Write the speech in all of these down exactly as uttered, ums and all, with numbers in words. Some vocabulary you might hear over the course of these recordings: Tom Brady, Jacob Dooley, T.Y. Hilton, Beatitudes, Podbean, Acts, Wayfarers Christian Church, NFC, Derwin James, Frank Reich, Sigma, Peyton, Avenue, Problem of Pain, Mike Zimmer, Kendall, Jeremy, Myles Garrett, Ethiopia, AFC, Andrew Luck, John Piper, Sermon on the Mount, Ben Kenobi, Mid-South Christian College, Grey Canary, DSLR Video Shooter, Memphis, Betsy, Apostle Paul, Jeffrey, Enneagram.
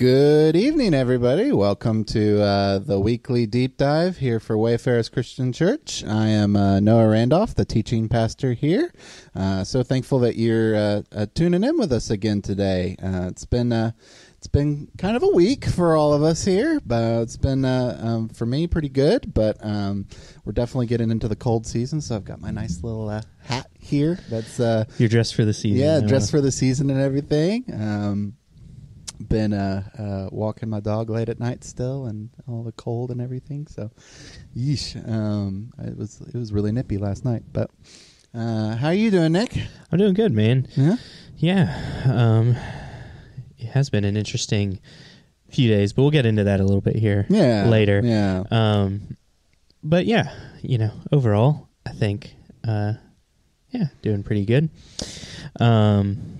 Good evening, everybody. Welcome to uh, the weekly deep dive here for Wayfarers Christian Church. I am uh, Noah Randolph, the teaching pastor here. Uh, so thankful that you're uh, uh, tuning in with us again today. Uh, it's been uh, it's been kind of a week for all of us here, but it's been uh, um, for me pretty good. But um, we're definitely getting into the cold season, so I've got my nice little uh, hat here. That's uh, you're dressed for the season. Yeah, dressed for the season and everything. Um, Been uh, uh, walking my dog late at night still, and all the cold and everything. So, yeesh. Um, it was it was really nippy last night. But uh, how are you doing, Nick? I'm doing good, man. Yeah, yeah. Um, it has been an interesting few days, but we'll get into that a little bit here. Yeah, later. Yeah. Um, but yeah, you know, overall, I think, uh, yeah, doing pretty good. Um.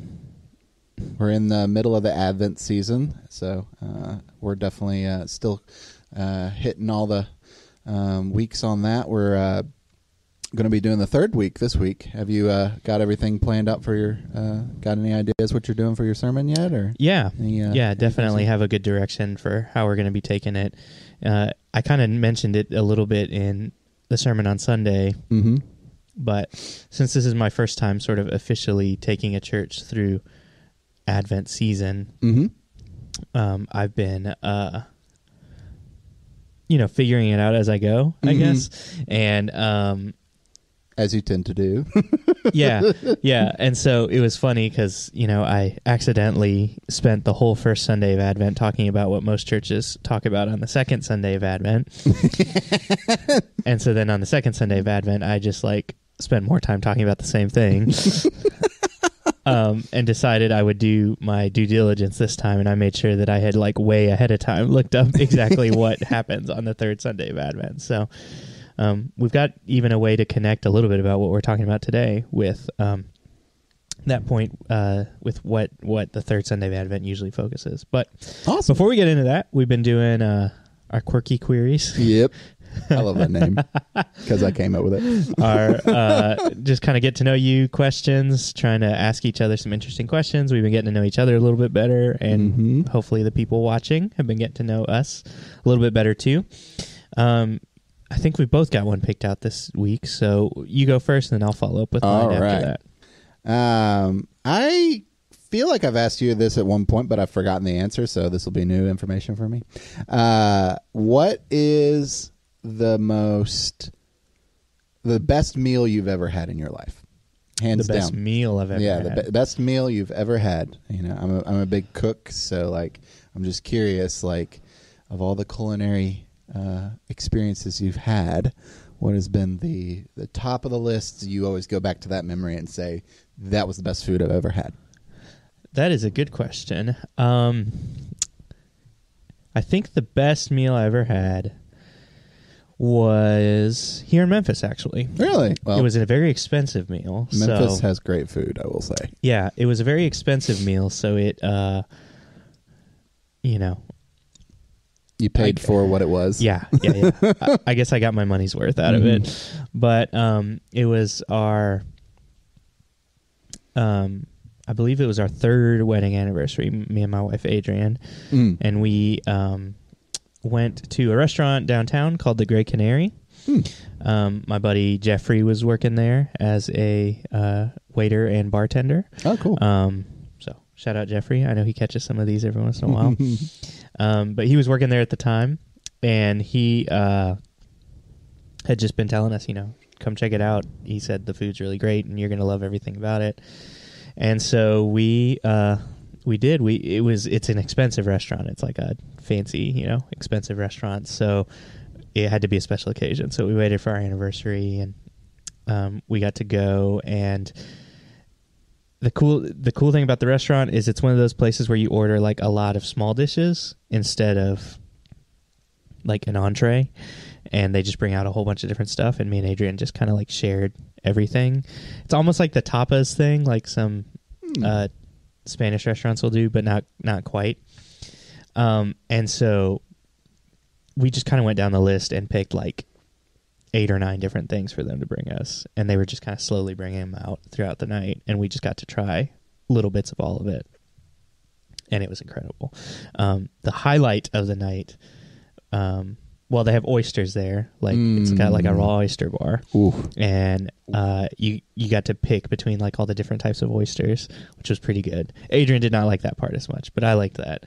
We're in the middle of the Advent season, so uh, we're definitely uh, still uh, hitting all the um, weeks on that. We're uh, going to be doing the third week this week. Have you uh, got everything planned out for your? Uh, got any ideas what you're doing for your sermon yet? Or yeah, any, uh, yeah, definitely have a good direction for how we're going to be taking it. Uh, I kind of mentioned it a little bit in the sermon on Sunday, mm-hmm. but since this is my first time, sort of officially taking a church through Advent season, mm-hmm. um, I've been, uh, you know, figuring it out as I go, mm-hmm. I guess, and um, as you tend to do. yeah, yeah, and so it was funny because, you know, I accidentally spent the whole first Sunday of Advent talking about what most churches talk about on the second Sunday of Advent, and so then on the second Sunday of Advent, I just like spent more time talking about the same thing. Um, and decided I would do my due diligence this time, and I made sure that I had like way ahead of time looked up exactly what happens on the third Sunday of Advent. So um, we've got even a way to connect a little bit about what we're talking about today with um, that point, uh, with what, what the third Sunday of Advent usually focuses. But awesome. Before we get into that, we've been doing uh, our quirky queries. Yep. I love that name because I came up with it. Our uh, just kind of get to know you questions, trying to ask each other some interesting questions. We've been getting to know each other a little bit better, and mm-hmm. hopefully the people watching have been getting to know us a little bit better too. Um, I think we both got one picked out this week, so you go first, and then I'll follow up with mine All after right. that. Um, I feel like I've asked you this at one point, but I've forgotten the answer, so this will be new information for me. Uh, what is the most, the best meal you've ever had in your life? Hands down. The best down. meal I've ever yeah, had. Yeah, the be- best meal you've ever had. You know, I'm a, I'm a big cook, so like, I'm just curious, like, of all the culinary uh, experiences you've had, what has been the, the top of the list? You always go back to that memory and say, that was the best food I've ever had. That is a good question. Um, I think the best meal I ever had was here in Memphis, actually. Really? Well, it was a very expensive meal. Memphis so, has great food, I will say. Yeah, it was a very expensive meal, so it, uh, you know. You paid I, for what it was? Yeah, yeah, yeah. I, I guess I got my money's worth out mm-hmm. of it. But um, it was our, um, I believe it was our third wedding anniversary, me and my wife, Adrienne. Mm. And we um. went to a restaurant downtown called the Grey Canary. Hmm. Um, my buddy Jeffrey was working there as a uh, waiter and bartender. Oh, cool. Um, so shout out Jeffrey. I know he catches some of these every once in a while. um, but he was working there at the time, and he uh, had just been telling us, you know, come check it out. He said the food's really great, and you're going to love everything about it. And so we... Uh, We did. We it was it's an expensive restaurant. It's like a fancy, you know, expensive restaurant. So it had to be a special occasion. So we waited for our anniversary, and um, we got to go. And the cool the cool thing about the restaurant is it's one of those places where you order like a lot of small dishes instead of like an entree, and they just bring out a whole bunch of different stuff. And me and Adrian just kind of like shared everything. It's almost like the tapas thing, like some. Mm. Uh, Spanish restaurants will do, but not not quite. Um, and so we just kind of went down the list and picked like eight or nine different things for them to bring us. And they were just kind of slowly bringing them out throughout the night. And we just got to try little bits of all of it. and it was incredible. Um, the highlight of the night, um, well, they have oysters there. Like mm. It's got like a raw oyster bar. Ooh. And uh, you you got to pick between like all the different types of oysters, which was pretty good. Adrienne did not like that part as much, but I liked that.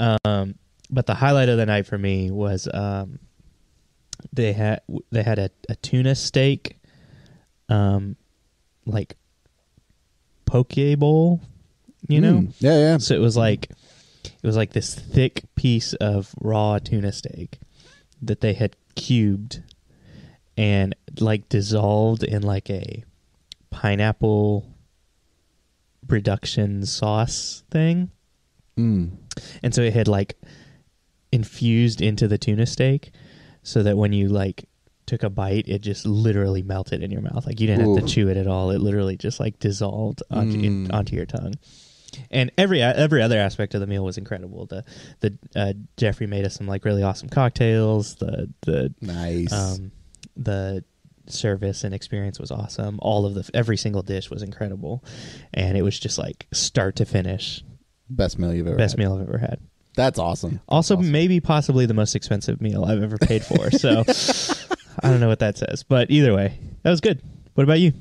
Um, but the highlight of the night for me was um, they had they had a, a tuna steak, um, like poke bowl, you know? Mm, yeah, yeah. So it was like it was like this thick piece of raw tuna steak that they had cubed and like dissolved in like a pineapple reduction sauce thing. Mm. And so it had like infused into the tuna steak so that when you like took a bite, it just literally melted in your mouth. Like you didn't Ooh. have to chew it at all. It literally just like dissolved onto, mm. in, onto your tongue. And every every other aspect of the meal was incredible. The the uh, Jeffrey made us some like really awesome cocktails. The the nice um, the service and experience was awesome. All of the every single dish was incredible, and it was just like start to finish, best meal you've ever best had. meal I've ever had. That's awesome. Also, That's awesome. maybe possibly the most expensive meal I've ever paid for. So I don't know what that says, but either way, that was good. What about you?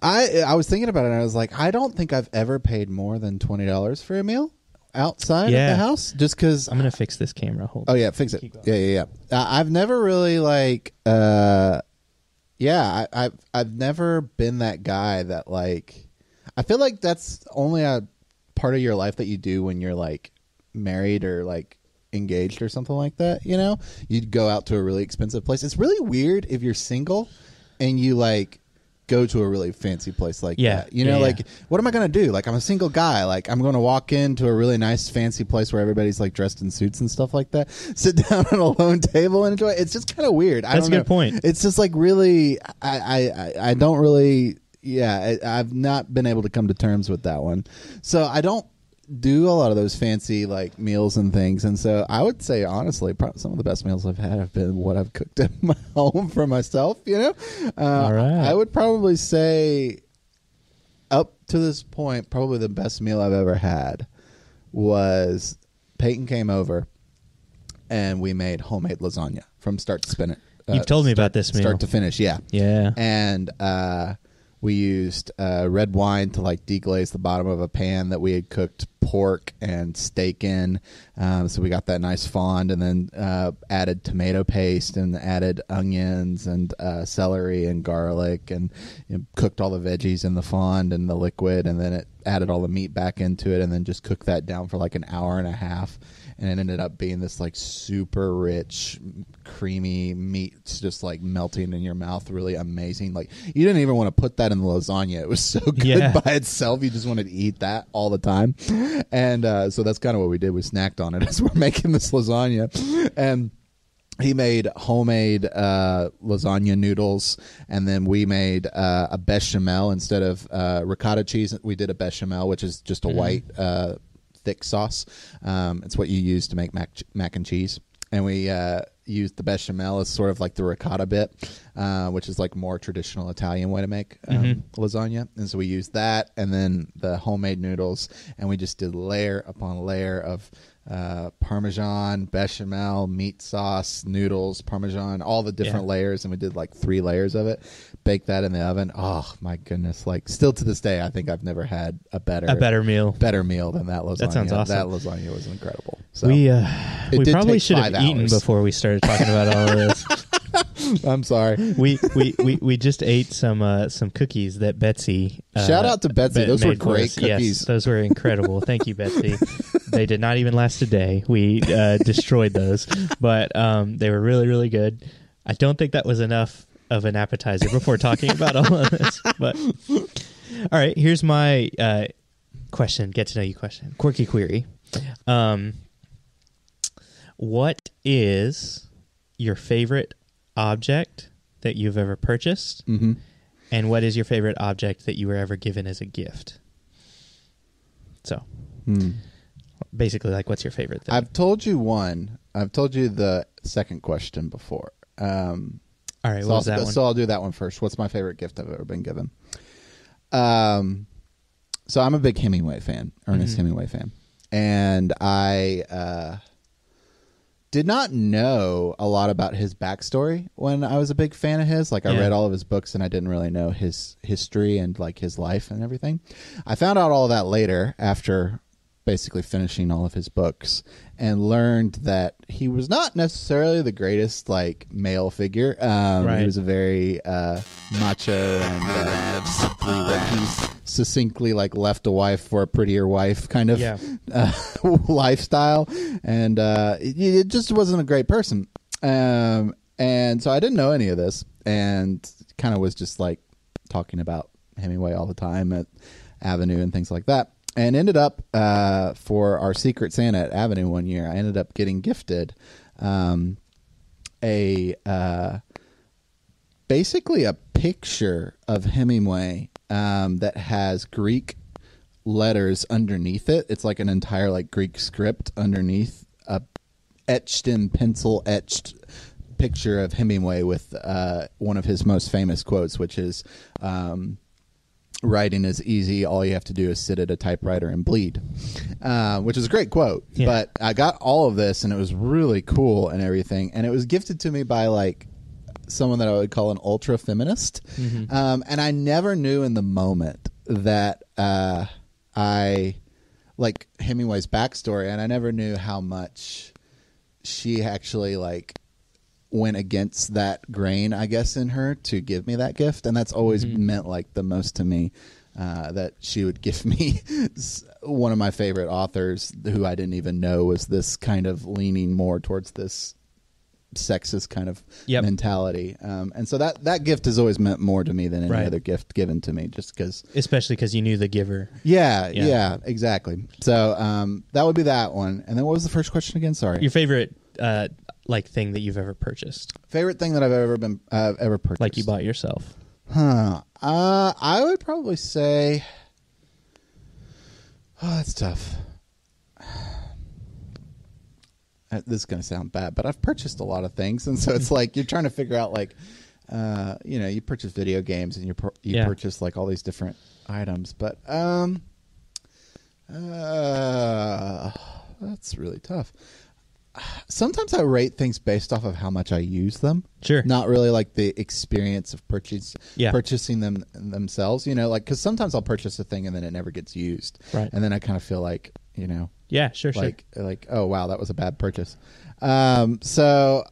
I I was thinking about it, and I was like, I don't think I've ever paid more than twenty dollars for a meal outside yeah. of the house, just because... I'm going to fix this camera. Hold oh, yeah, fix it. Yeah, yeah, yeah. Uh, I've never really, like... Uh, yeah, I, I've, I've never been that guy that, like... I feel like that's only a part of your life that you do when you're, like, married or, like, engaged or something like that, you know? You'd go out to a really expensive place. It's really weird if you're single and you, like... go to a really fancy place like yeah. that. You know, yeah, like, yeah. what am I going to do? Like, I'm a single guy. Like, I'm going to walk into a really nice fancy place where everybody's, like, dressed in suits and stuff like that. Sit down at a lone table and enjoy it. It's just kind of weird. That's I don't a good know. point. It's just, like, really, I, I, I, I don't really, yeah, I, I've not been able to come to terms with that one. So I don't do a lot of those fancy, like, meals and things. And so I would say, honestly, probably some of the best meals I've had have been what I've cooked at my home for myself, you know? Uh, All right. I would probably say, up to this point, probably the best meal I've ever had was Peyton came over and we made homemade lasagna from start to finish. Uh, You've told me start, about this meal. Start to finish, yeah. Yeah. And, uh... we used uh, red wine to like deglaze the bottom of a pan that we had cooked pork and steak in. Um, so we got that nice fond, and then uh, added tomato paste and added onions and uh, celery and garlic, and you know, cooked all the veggies in the fond and the liquid, and then it added all the meat back into it, and then just cooked that down for like an hour and a half. And it ended up being this, like, super rich, creamy meat just, like, melting in your mouth. Really amazing. Like, you didn't even want to put that in the lasagna. It was so good yeah. by itself. You just wanted to eat that all the time. And uh, so that's kind of what we did. We snacked on it as we're making this lasagna. And he made homemade uh, lasagna noodles, and then we made uh, a bechamel. Instead of uh, ricotta cheese, we did a bechamel, which is just a mm. white uh thick sauce. Um, it's what you use to make mac, mac and cheese. And we uh, used the bechamel as sort of like the ricotta bit, uh, which is like more traditional Italian way to make um, mm-hmm. lasagna. And so we used that and then the homemade noodles. And we just did layer upon layer of uh, Parmesan, bechamel, meat sauce, noodles, Parmesan, all the different yeah. layers. And we did like three layers of it. Baked that in the oven. Oh my goodness! Like still to this day, I think I've never had a better a better meal better meal than that lasagna. That sounds awesome. That lasagna was incredible. So we uh, we probably should have hours. eaten before we started talking about all of this. I'm sorry. We we, we we just ate some uh, some cookies that Betsy. Uh, Shout out to Betsy. Be- those were great us. cookies. Yes, those were incredible. Thank you, Betsy. They did not even last a day. We uh, destroyed those, but um, they were really really good. I don't think that was enough of an appetizer before talking about all of this, but all right, here's my uh question, get to know you question, quirky query. Um what is your favorite object that you've ever purchased, mm-hmm. and what is your favorite object that you were ever given as a gift? So mm. basically, like, what's your favorite thing? I've told you one I've told you the second question before. um All right, so what was that one? So I'll do that one first. What's my favorite gift I've ever been given? Um, so I'm a big Hemingway fan, Ernest mm-hmm. Hemingway fan. and I uh, did not know a lot about his backstory when I was a big fan of his. Like, I yeah. read all of his books, and I didn't really know his history and, like, his life and everything. I found out all that later after basically finishing all of his books, and learned that he was not necessarily the greatest, like, male figure. Um, right. He was a very uh, macho and uh, succinctly, like, he's succinctly, like, left a wife for a prettier wife kind of yeah. uh, lifestyle, and uh, it, it just wasn't a great person. Um, and so I didn't know any of this, and kind of was just, like, talking about Hemingway all the time at Avenue and things like that. And ended up, uh, for our Secret Santa at Avenue one year, I ended up getting gifted um, a uh, basically a picture of Hemingway um, that has Greek letters underneath it. It's like an entire, like, Greek script underneath a etched in pencil etched picture of Hemingway with uh, one of his most famous quotes, which is... Um, writing is easy. All you have to do is sit at a typewriter and bleed, uh, which is a great quote. Yeah. But I got all of this, and it was really cool and everything. And it was gifted to me by, like, someone that I would call an ultra feminist. Mm-hmm. Um, and I never knew in the moment that uh, I like Hemingway's backstory, and I never knew how much she actually, like, went against that grain, I guess, in her to give me that gift. And that's always mm-hmm. meant, like, the most to me, uh, that she would give me one of my favorite authors who I didn't even know was this kind of leaning more towards this sexist kind of yep. mentality. Um, and so that, that gift has always meant more to me than any right. other gift given to me, just because, especially because you knew the giver. Yeah, yeah, yeah, exactly. So, um, that would be that one. And then what was the first question again? Sorry. Your favorite, uh, like, thing that you've ever purchased? Favorite thing that I've ever been uh, ever purchased. Like you bought yourself. Huh. Uh, I would probably say... Oh, that's tough. This is going to sound bad, but I've purchased a lot of things. And so it's like you're trying to figure out, like, uh, you know, you purchase video games and you, pur- you yeah. purchase, like, all these different items. But um, uh, that's really tough. Sometimes I rate things based off of how much I use them. Sure. Not really, like, the experience of purchase, yeah. purchasing them themselves, you know, like, because sometimes I'll purchase a thing and then it never gets used. Right. And then I kind of feel like, you know. Yeah, sure, like, sure. Like, oh, wow, that was a bad purchase. Um, so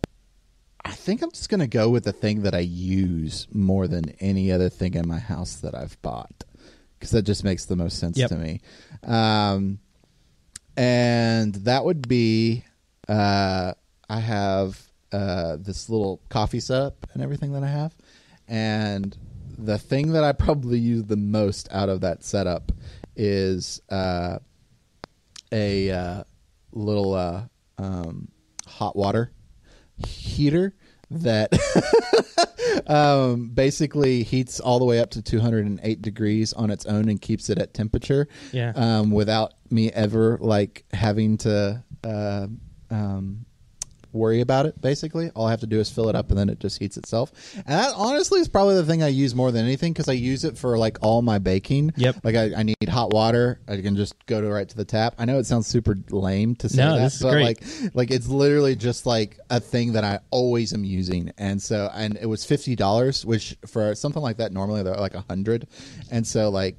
I think I'm just going to go with the thing that I use more than any other thing in my house that I've bought, because that just makes the most sense yep. to me. Um, and that would be... Uh, I have uh, this little coffee setup and everything that I have. And the thing that I probably use the most out of that setup is uh, a uh, little uh, um, hot water heater that um, basically heats all the way up to two hundred eight degrees on its own and keeps it at temperature yeah. um, without me ever, like, having to... Uh, Um, worry about it. Basically, all I have to do is fill it up, and then it just heats itself. And that honestly is probably the thing I use more than anything, because I use it for, like, all my baking. Yep. Like, I, I need hot water. I can just go to right to the tap. I know it sounds super lame to say no, that, but like, like it's literally just, like, a thing that I always am using. And so, and it was fifty dollars, which for something like that normally they're like a hundred. And so, like,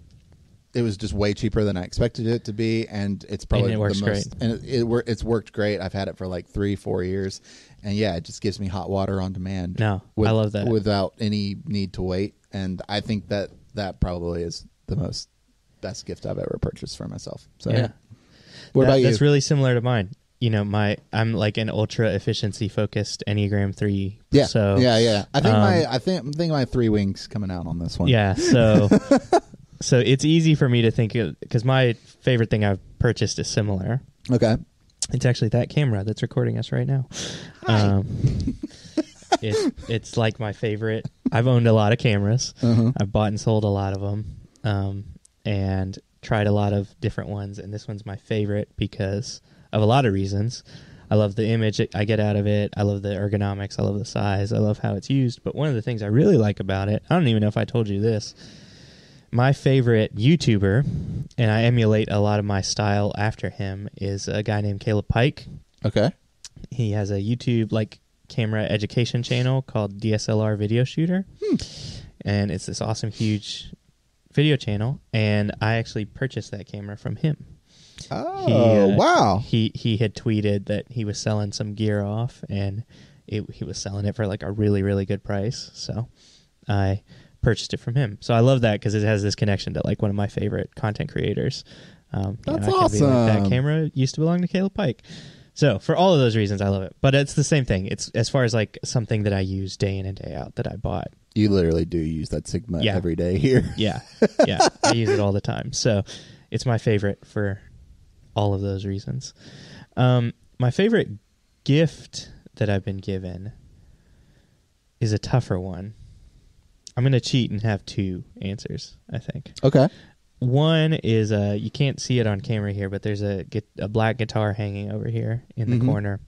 it was just way cheaper than I expected it to be, and it's probably and it works the most. Great. And it, it it's worked great. I've had it for like three, four years, and yeah, it just gives me hot water on demand. No, with, I love that without any need to wait. And I think that that probably is the most best gift I've ever purchased for myself. So yeah, yeah. What that, about you? That's really similar to mine. You know, my I'm like an ultra efficiency focused Enneagram three. Yeah, so yeah, yeah. I think um, my I think I'm thinking my three wings coming out on this one. Yeah, so. So it's easy for me to think, because my favorite thing I've purchased is similar. Okay. It's actually that camera that's recording us right now. Um, it, it's like my favorite. I've owned a lot of cameras. Uh-huh. I've bought and sold a lot of them um, and tried a lot of different ones. And this one's my favorite because of a lot of reasons. I love the image I get out of it. I love the ergonomics. I love the size. I love how it's used. But one of the things I really like about it, I don't even know if I told you this, My favorite YouTuber, and I emulate a lot of my style after him, is a guy named Caleb Pike. Okay. He has a YouTube like camera education channel called D S L R Video Shooter. Hmm. And it's this awesome, huge video channel. And I actually purchased that camera from him. Oh, he, uh, wow. He he had tweeted that he was selling some gear off, and it, he was selling it for like a really, really good price. So I purchased it from him. So I love that because it has this connection to like one of my favorite content creators. Um, That's you know, awesome. Like, that camera used to belong to Caleb Pike. So for all of those reasons, I love it. But it's the same thing. It's as far as like something that I use day in and day out that I bought. You literally do use that Sigma yeah. every day here. Yeah. Yeah. I use it all the time. So it's my favorite for all of those reasons. Um, my favorite gift that I've been given is a tougher one. I'm going to cheat and have two answers, I think. Okay. One is, uh, you can't see it on camera here, but there's a a black guitar hanging over here in the mm-hmm. corner.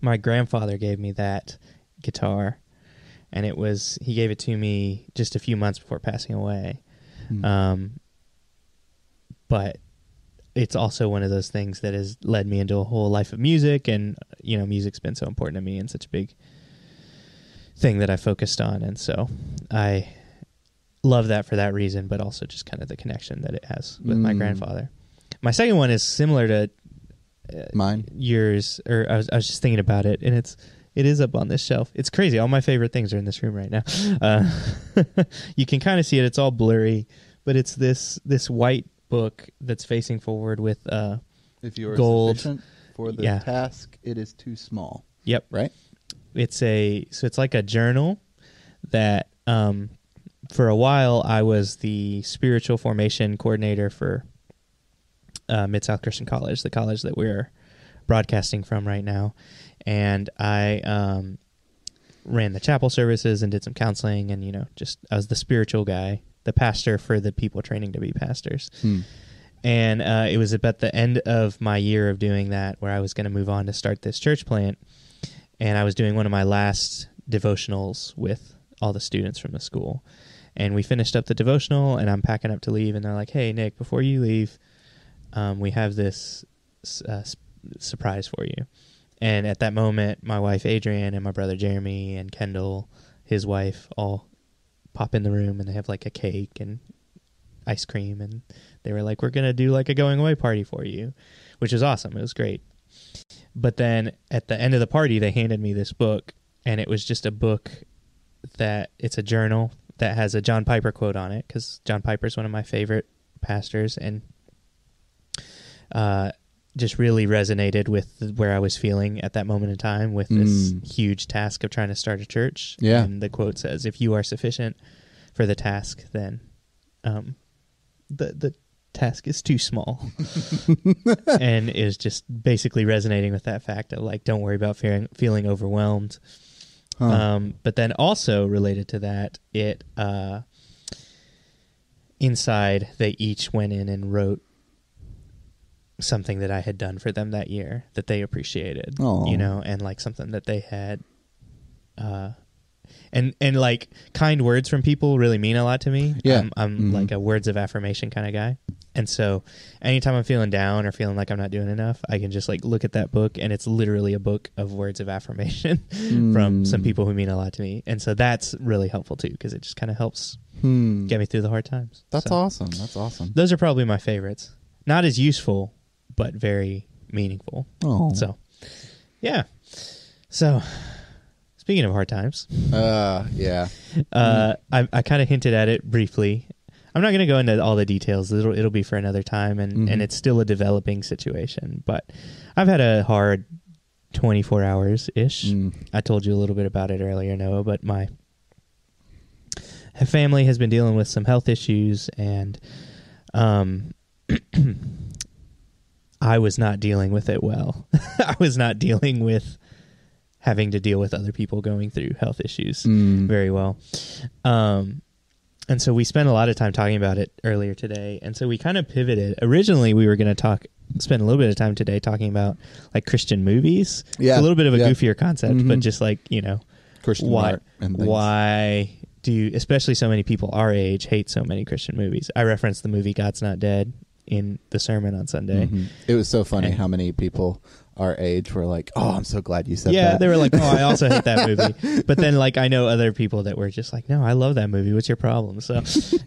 My grandfather gave me that guitar, and it was he gave it to me just a few months before passing away. Mm. Um, but it's also one of those things that has led me into a whole life of music, and you know, music's been so important to me and such a big thing that I focused on, and so I love that for that reason, but also just kind of the connection that it has with mm. my grandfather. My second one is similar to uh, mine, yours, or I was, I was just thinking about it, and it's it is up on this shelf. It's crazy. All my favorite things are in this room right now. Uh, you can kind of see it. It's all blurry, but it's this this white book that's facing forward with uh, if you are gold. Sufficient for the yeah. task, it is too small. Yep. Right. It's a so it's like a journal that. Um, For a while, I was the spiritual formation coordinator for uh, Mid-South Christian College, the college that we're broadcasting from right now. And I um, ran the chapel services and did some counseling and, you know, just I was the spiritual guy, the pastor for the people training to be pastors. Hmm. And uh, it was about the end of my year of doing that where I was going to move on to start this church plant. And I was doing one of my last devotionals with all the students from the school. And we finished up the devotional, and I'm packing up to leave, and they're like, hey, Nick, before you leave, um, we have this uh, sp- surprise for you. And at that moment, my wife, Adrienne, and my brother, Jeremy, and Kendall, his wife, all pop in the room, and they have, like, a cake and ice cream, and they were like, we're going to do, like, a going-away party for you, which was awesome. It was great. But then at the end of the party, they handed me this book, and it was just a book that it's a journal that has a John Piper quote on it, because John Piper is one of my favorite pastors, and uh, just really resonated with where I was feeling at that moment in time with this mm. huge task of trying to start a church. Yeah. And the quote says, if you are sufficient for the task, then um, the the task is too small. And is just basically resonating with that fact of, like, don't worry about fearing, feeling overwhelmed. Huh. Um, but then also related to that, it uh, inside they each went in and wrote something that I had done for them that year that they appreciated, Aww. you know, and like something that they had, uh, and and like kind words from people really mean a lot to me. Yeah, I'm, I'm mm-hmm. like a words of affirmation kind of guy, and so anytime I'm feeling down or feeling like I'm not doing enough, I can just like look at that book, and it's literally a book of words of affirmation mm. from some people who mean a lot to me, and so that's really helpful too because it just kind of helps hmm. get me through the hard times. That's so, awesome. That's awesome. Those are probably my favorites. Not as useful, but very meaningful. Oh, so yeah. So. Speaking of hard times, uh, yeah, uh, I, I kind of hinted at it briefly. I'm not going to go into all the details. It'll, it'll be for another time, and, mm-hmm. and it's still a developing situation. But I've had a hard twenty-four hours-ish. Mm. I told you a little bit about it earlier, Noah, but my family has been dealing with some health issues, and um, I was not dealing with it well. I was not dealing with... having to deal with other people going through health issues mm. very well. Um, and so we spent a lot of time talking about it earlier today. And so we kind of pivoted. Originally, we were going to talk, spend a little bit of time today talking about like Christian movies. Yeah. It's a little bit of a yeah. goofier concept, mm-hmm. but just like, you know, Christian why, art and things. why do, especially so many people our age, hate so many Christian movies. I referenced the movie God's Not Dead in the sermon on Sunday. Mm-hmm. It was so funny and, how many people our age were like, oh, I'm so glad you said yeah, that. Yeah, they were like, oh, I also hate that movie. But then, like, I know other people that were just like, no, I love that movie. What's your problem? So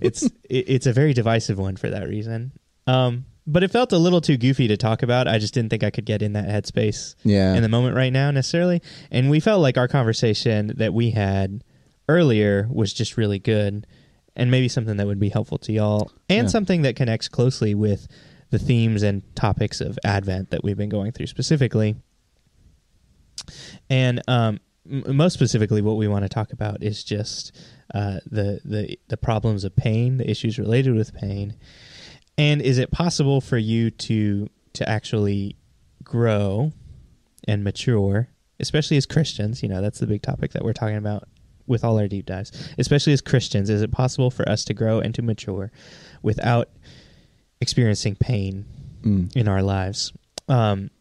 it's it, it's a very divisive one for that reason. Um, but it felt a little too goofy to talk about. I just didn't think I could get in that headspace yeah. in the moment right now necessarily. And we felt like our conversation that we had earlier was just really good and maybe something that would be helpful to y'all and yeah. something that connects closely with the themes and topics of Advent that we've been going through specifically. And um, m- most specifically, what we want to talk about is just uh, the, the the problems of pain, the issues related with pain. And is it possible for you to to actually grow and mature, especially as Christians? You know, that's the big topic that we're talking about with all our deep dives. Especially as Christians, is it possible for us to grow and to mature without experiencing pain mm. in our lives? Um,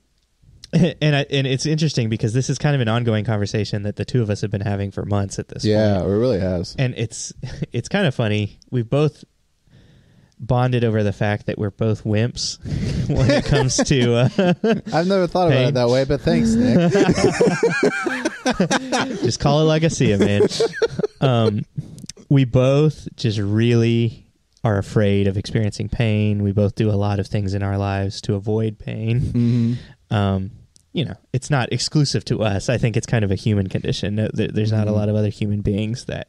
and I, and it's interesting because this is kind of an ongoing conversation that the two of us have been having for months at this yeah, point. Yeah, it really has. And it's it's kind of funny. We've both bonded over the fact that we're both wimps when it comes to uh, I've never thought pain. About it that way, but thanks, Nick. Just call it like I see it, man. Um, we both just really are afraid of experiencing pain. We both do a lot of things in our lives to avoid pain. Mm-hmm. Um, you know, it's not exclusive to us. I think it's kind of a human condition. No, th- there's not mm-hmm. a lot of other human beings that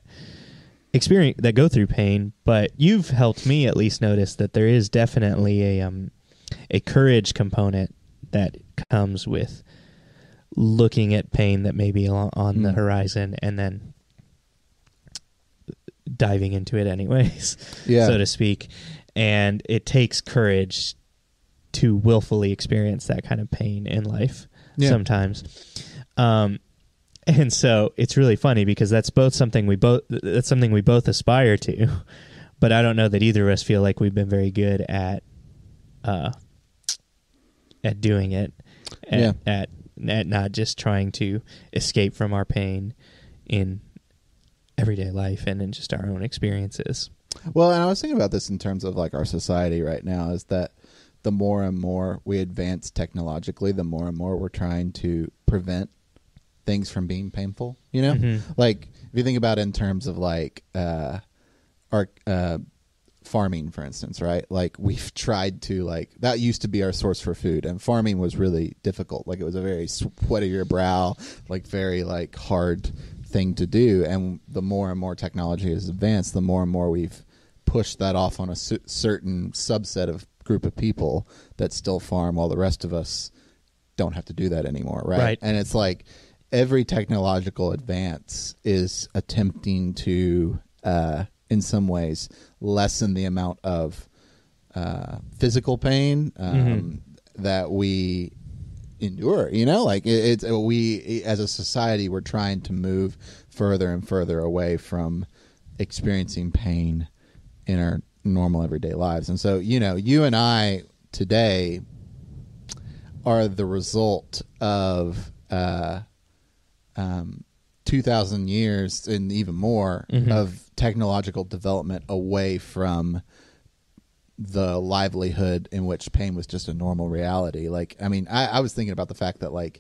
experience that go through pain, but you've helped me at least notice that there is definitely a um a courage component that comes with looking at pain that may be on mm. the horizon and then diving into it anyways, yeah. so to speak. And it takes courage to willfully experience that kind of pain in life yeah. sometimes. Um, And so it's really funny because that's both something we both that's something we both aspire to, but I don't know that either of us feel like we've been very good at, uh, at doing it, at yeah. at, at not just trying to escape from our pain in everyday life and in just our own experiences. Well, and I was thinking about this in terms of like our society right now is that the more and more we advance technologically, the more and more we're trying to prevent things from being painful, you know, mm-hmm. like if you think about it in terms of like uh our uh farming, for instance, right? Like we've tried to like that used to be our source for food, and farming was really difficult. Like it was a very sweat of your brow, like very like hard thing to do. And the more and more technology has advanced, the more and more we've pushed that off on a su- certain subset of group of people that still farm, while the rest of us don't have to do that anymore, right? Right. And it's like every technological advance is attempting to, uh, in some ways, lessen the amount of uh, physical pain um, mm-hmm. that we endure. You know, like it, it's we as a society, we're trying to move further and further away from experiencing pain in our normal everyday lives. And so, you know, you and I today are the result of Uh, Um, two thousand years and even more mm-hmm. of technological development away from the livelihood in which pain was just a normal reality. Like, I mean, I, I was thinking about the fact that, like,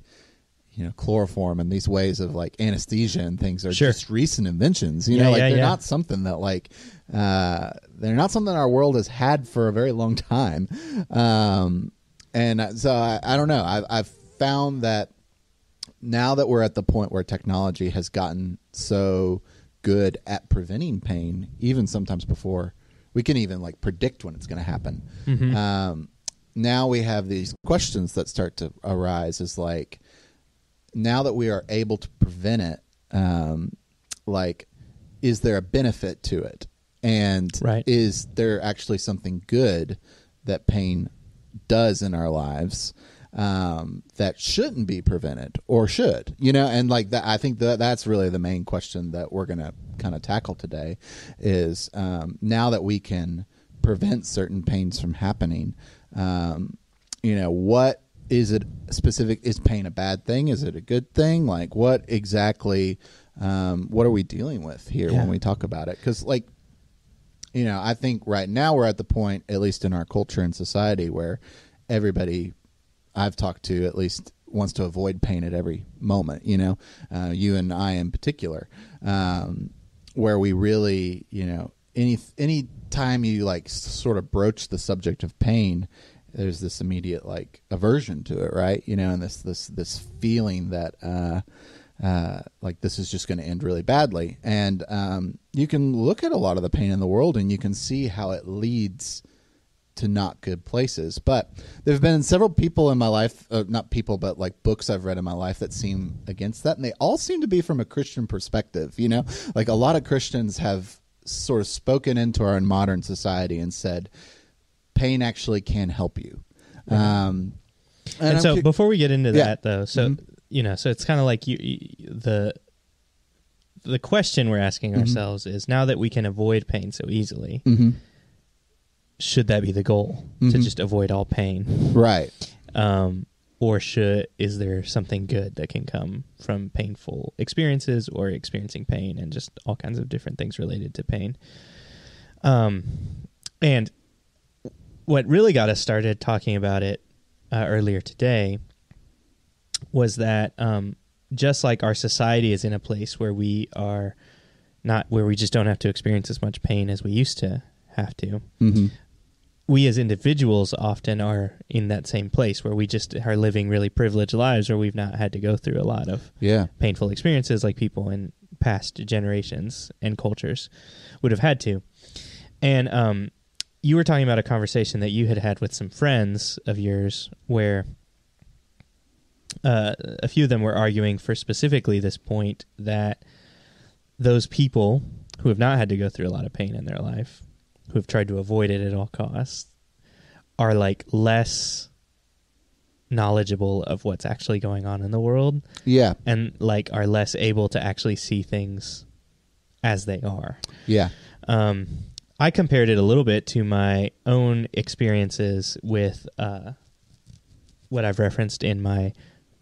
you know, chloroform and these ways of like anesthesia and things are sure. just recent inventions, you yeah, know, like yeah, they're yeah. not something that like, uh, they're not something our world has had for a very long time. Um, and so I, I don't know. I, I've found that now that we're at the point where technology has gotten so good at preventing pain, even sometimes before we can even like predict when it's going to happen. Mm-hmm. Um, now we have these questions that start to arise is like, now that we are able to prevent it, um, like, is there a benefit to it? And right. is there actually something good that pain does in our lives? Um, that shouldn't be prevented, or should, you know? And like that, I think that that's really the main question that we're going to kind of tackle today is, um, now that we can prevent certain pains from happening, um, you know, what is it specific, is pain a bad thing? Is it a good thing? Like, what exactly, um, what are we dealing with here yeah. when we talk about it? Because, like, you know, I think right now we're at the point, at least in our culture and society, where everybody I've talked to at least wants to avoid pain at every moment, you know, uh, you and I in particular, um, where we really, you know, any, any time you like sort of broach the subject of pain, there's this immediate like aversion to it. Right. You know, and this, this, this feeling that, uh, uh, like this is just going to end really badly. And, um, you can look at a lot of the pain in the world and you can see how it leads to not good places. But there've been several people in my life, uh, not people, but like books I've read in my life that seem against that. And they all seem to be from a Christian perspective, you know, like a lot of Christians have sort of spoken into our modern society and said, pain actually can help you. Yeah. Um, and and so cu- before we get into yeah. that though, so, mm-hmm. you know, so it's kind of like you, you, the, the question we're asking mm-hmm. ourselves is, now that we can avoid pain so easily, mm-hmm. should that be the goal mm-hmm. to just avoid all pain? Right. Um, or should, is there something good that can come from painful experiences or experiencing pain and just all kinds of different things related to pain? Um, and what really got us started talking about it uh, earlier today was that, um, just like our society is in a place where we are not, where we just don't have to experience as much pain as we used to have to, mm-hmm. we as individuals often are in that same place where we just are living really privileged lives where we've not had to go through a lot of yeah. painful experiences like people in past generations and cultures would have had to. And um, you were talking about a conversation that you had had with some friends of yours where uh, a few of them were arguing for specifically this point that those people who have not had to go through a lot of pain in their life, who have tried to avoid it at all costs, are like less knowledgeable of what's actually going on in the world. Yeah. And like are less able to actually see things as they are. Yeah. Um, I compared it a little bit to my own experiences with uh, what I've referenced in my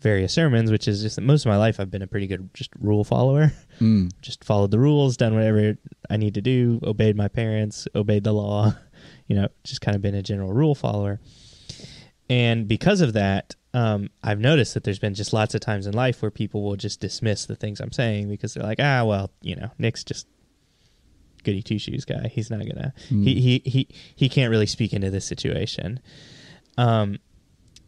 various sermons, which is just that most of my life I've been a pretty good just rule follower. Mm. Just followed the rules, done whatever I need to do, obeyed my parents, obeyed the law, you know, just kind of been a general rule follower. And because of that, um, I've noticed that there's been just lots of times in life where people will just dismiss the things I'm saying because they're like, ah, well, you know, Nick's just goody two-shoes guy. He's not gonna, mm. he, he, he, he can't really speak into this situation. Um,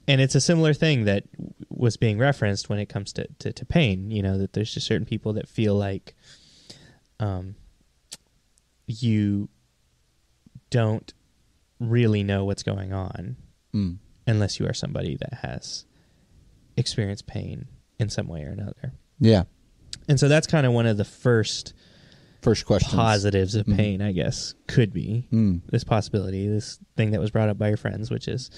And it's a similar thing that was being referenced when it comes to, to, to pain, you know, that there's just certain people that feel like um, you don't really know what's going on mm. unless you are somebody that has experienced pain in some way or another. Yeah. And so that's kind of one of the first first questions. Positives of mm. pain, I guess, could be mm. this possibility, this thing that was brought up by your friends, which is...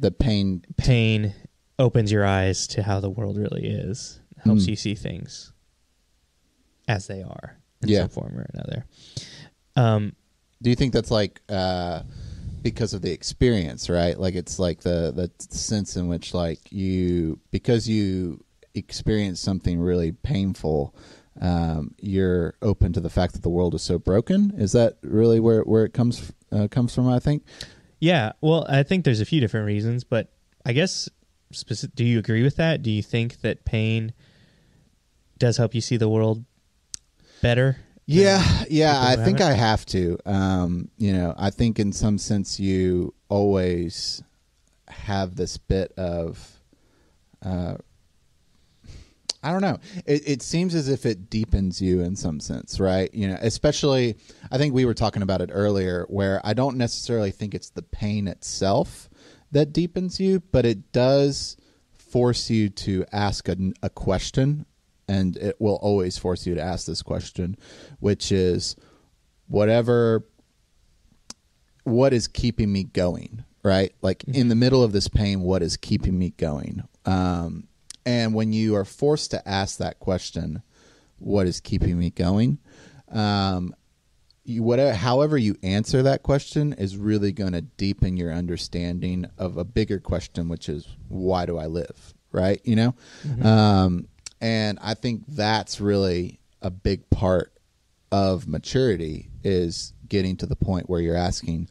The pain pain opens your eyes to how the world really is, helps mm. you see things as they are in yeah. some form or another. Um, Do you think that's like uh, because of the experience, right? Like it's like the, the sense in which like you, because you experience something really painful, um, you're open to the fact that the world is so broken. Is that really where, where it comes uh, comes from, I think? Yeah, well, I think there's a few different reasons, but I guess, speci- do you agree with that? Do you think that pain does help you see the world better? Yeah, yeah, I think I have to. Um, you know, I think in some sense you always have this bit of, uh, I don't know, it, it seems as if it deepens you in some sense, right? You know, especially, I think we were talking about it earlier, where I don't necessarily think it's the pain itself that deepens you, but it does force you to ask a, a question, and it will always force you to ask this question, which is, whatever, what is keeping me going, right? Like, mm-hmm. in the middle of this pain, what is keeping me going? Um, And when you are forced to ask that question, what is keeping me going? Um, you, whatever, however you answer that question is really going to deepen your understanding of a bigger question, which is, why do I live? Right. You know, mm-hmm. um, and I think that's really a big part of maturity, is getting to the point where you're asking,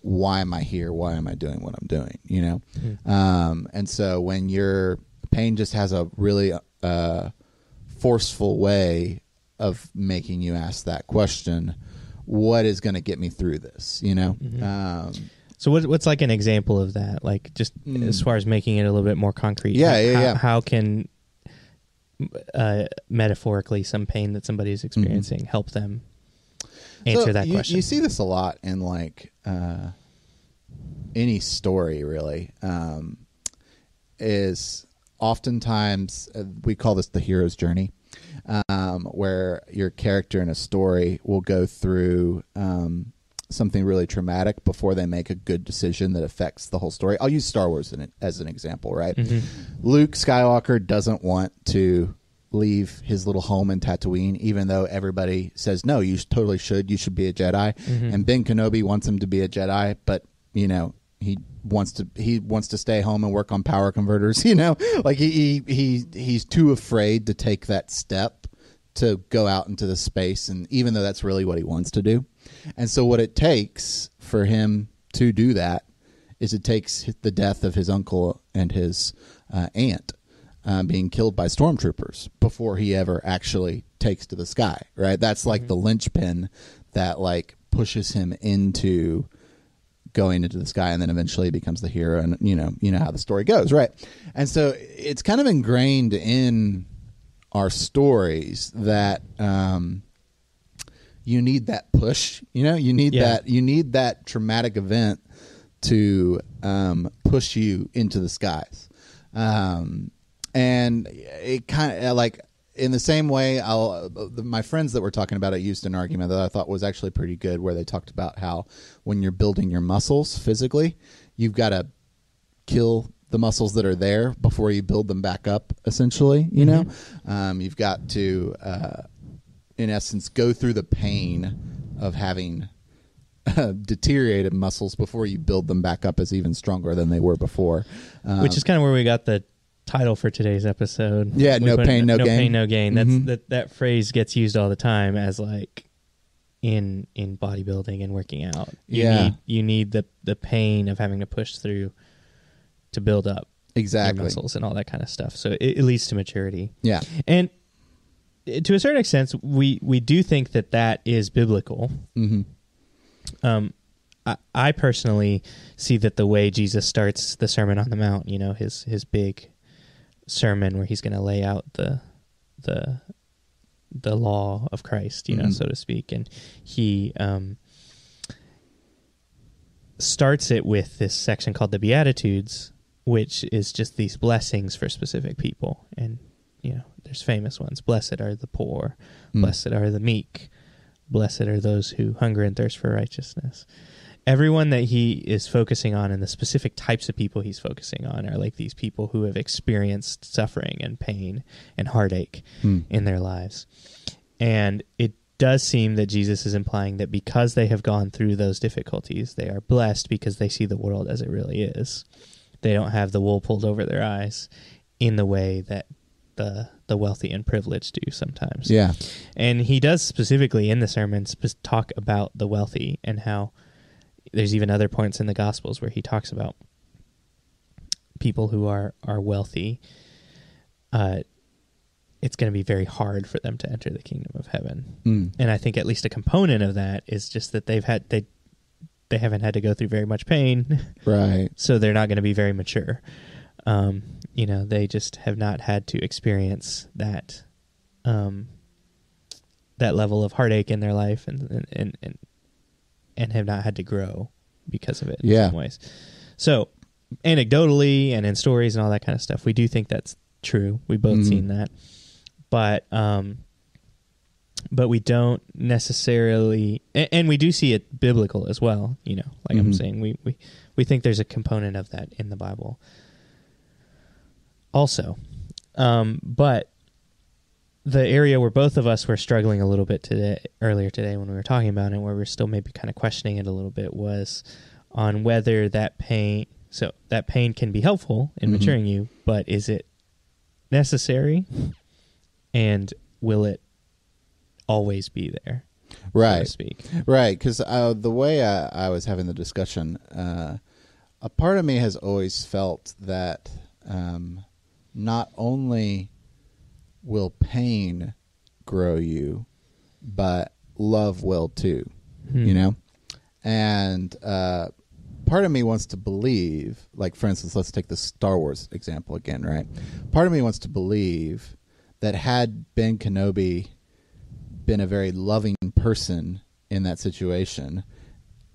why am I here? Why am I doing what I'm doing? You know? Mm-hmm. Um, and so when your pain just has a really uh, forceful way of making you ask that question, what is going to get me through this? You know? Mm-hmm. Um, so what, what's like an example of that? Like just mm. as far as making it a little bit more concrete. Yeah. How, yeah, yeah. how can uh, metaphorically some pain that somebody is experiencing mm-hmm. help them answer so that you, question? You see this a lot in like uh, any story really, um, is oftentimes uh, we call this the hero's journey, um, where your character in a story will go through um, something really traumatic before they make a good decision that affects the whole story. I'll use Star Wars in it as an example, right? Mm-hmm. Luke Skywalker doesn't want to leave his little home in Tatooine, even though everybody says, no, you totally should. You should be a Jedi. Mm-hmm. And Ben Kenobi wants him to be a Jedi, but, you know, he wants to he wants to stay home and work on power converters, you know? Like, he, he, he he's too afraid to take that step to go out into the space, and even though that's really what he wants to do. And so what it takes for him to do that is it takes the death of his uncle and his uh, aunt uh, being killed by stormtroopers before he ever actually takes to the sky, right? That's like mm-hmm. the linchpin that like pushes him into going into the sky, and then eventually becomes the hero. And you know, you know how the story goes, right? And so it's kind of ingrained in our stories that um, you need that push, you know, you need yeah. that, you need that traumatic event to um, push you into the skies. Um, and it kind of like in the same way, I'll, my friends that were talking about it used an argument that I thought was actually pretty good, where they talked about how when you're building your muscles physically, you've got to kill the muscles that are there before you build them back up, essentially, you know, mm-hmm. um, you've got to, uh, in essence, go through the pain of having uh, deteriorated muscles before you build them back up as even stronger than they were before. Um, Which is kind of where we got the title for today's episode. Yeah. We no pain, no, no gain. Pain, no gain. That's mm-hmm. that, that phrase gets used all the time as like in, in bodybuilding and working out. You yeah. Need, you need the, the pain of having to push through to build up exactly your muscles and all that kind of stuff. So it, it leads to maturity. Yeah. And to a certain extent, we, we do think that that is biblical. Mm-hmm. Um, I, I personally see that the way Jesus starts the Sermon on the Mount, you know, his, his big sermon where he's going to lay out the, the, the law of Christ, you mm-hmm. know, so to speak. And he, um, starts it with this section called the Beatitudes, which is just these blessings for specific people. And, you know, there's famous ones. Blessed are the poor. Mm. Blessed are the meek. Blessed are those who hunger and thirst for righteousness. Everyone that he is focusing on, and the specific types of people he's focusing on, are like these people who have experienced suffering and pain and heartache mm. in their lives. And it does seem that Jesus is implying that because they have gone through those difficulties, they are blessed because they see the world as it really is. They don't have the wool pulled over their eyes in the way that the the wealthy and privileged do sometimes. Yeah. And he does specifically in the sermon sp- talk about the wealthy, and how there's even other points in the Gospels where he talks about people who are, are wealthy. Uh, it's going to be very hard for them to enter the kingdom of heaven. Mm. And I think at least a component of that is just that they've had, they, they haven't had to go through very much pain. Right. So they're not going to be very mature. Um, you know, they just have not had to experience that, um, that level of heartache in their life, and, and, and, and, and have not had to grow because of it in yeah. some ways. So anecdotally and in stories and all that kind of stuff, we do think that's true. We've both mm-hmm. seen that, but, um, but we don't necessarily, and, and we do see it biblical as well. You know, like mm-hmm. I'm saying, we, we, we think there's a component of that in the Bible. Also, um, but the area where both of us were struggling a little bit today, earlier today when we were talking about it, where we're still maybe kind of questioning it a little bit, was on whether that pain, so that pain can be helpful in mm-hmm. maturing you, but is it necessary, and will it always be there, right? So to speak. Right, because uh, the way I, I was having the discussion, uh, a part of me has always felt that um, not only will pain grow you, but love will too, hmm. you know? And uh, part of me wants to believe, like, for instance, let's take the Star Wars example again, right? Part of me wants to believe that had Ben Kenobi been a very loving person in that situation,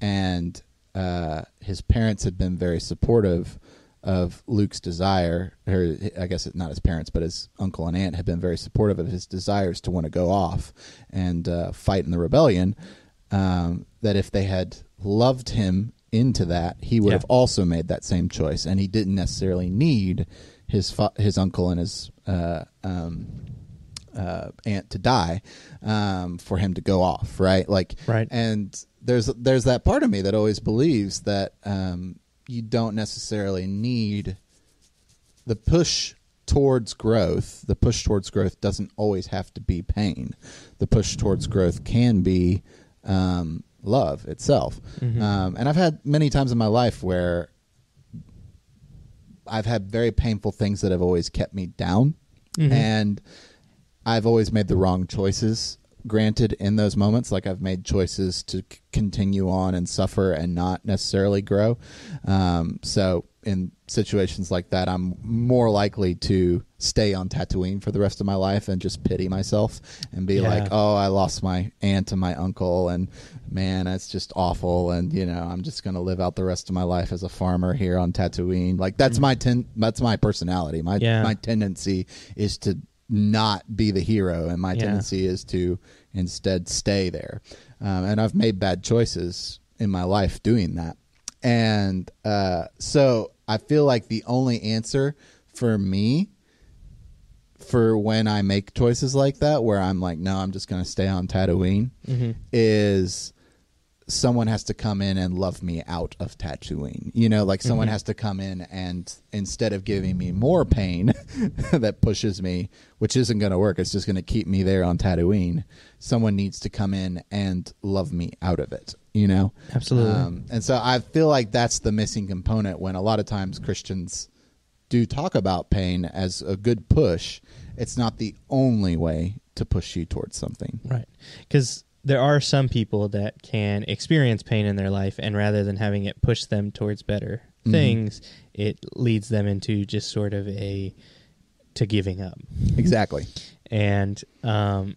and uh, his parents had been very supportive of Luke's desire, or I guess it, not his parents, but his uncle and aunt had been very supportive of his desires to want to go off and uh, fight in the rebellion, um, that if they had loved him into that, he would yeah. have also made that same choice, and he didn't necessarily need his fa- his uncle and his uh, um, uh, aunt to die um, for him to go off, right? Like, right. And there's there's that part of me that always believes that um, you don't necessarily need the push towards growth. The push towards growth doesn't always have to be pain. The push towards growth can be um, love itself. Mm-hmm. Um, and I've had many times in my life where I've had very painful things that have always kept me down. Mm-hmm. And I've always made the wrong choices, granted, in those moments. Like, I've made choices to c- continue on and suffer and not necessarily grow. Um, so in situations like that, I'm more likely to stay on Tatooine for the rest of my life and just pity myself and be yeah. like, oh, I lost my aunt and my uncle, and man, that's just awful. And, you know, I'm just going to live out the rest of my life as a farmer here on Tatooine. Like, that's mm. my ten- that's my personality. My yeah. my tendency is to not be the hero, and my yeah. tendency is to instead stay there. Um, and I've made bad choices in my life doing that. And uh, so I feel like the only answer for me for when I make choices like that, where I'm like, no, I'm just going to stay on Tatooine, mm-hmm. is someone has to come in and love me out of Tatooine. You know, like, someone mm-hmm. has to come in and, instead of giving me more pain that pushes me, which isn't going to work, it's just going to keep me there on Tatooine, someone needs to come in and love me out of it, you know? Absolutely. Um, and so I feel like that's the missing component, when a lot of times Christians do talk about pain as a good push. It's not the only way to push you towards something. Right. Because there are some people that can experience pain in their life, and rather than having it push them towards better mm-hmm. things, it leads them into just sort of a, to giving up. Exactly. And um,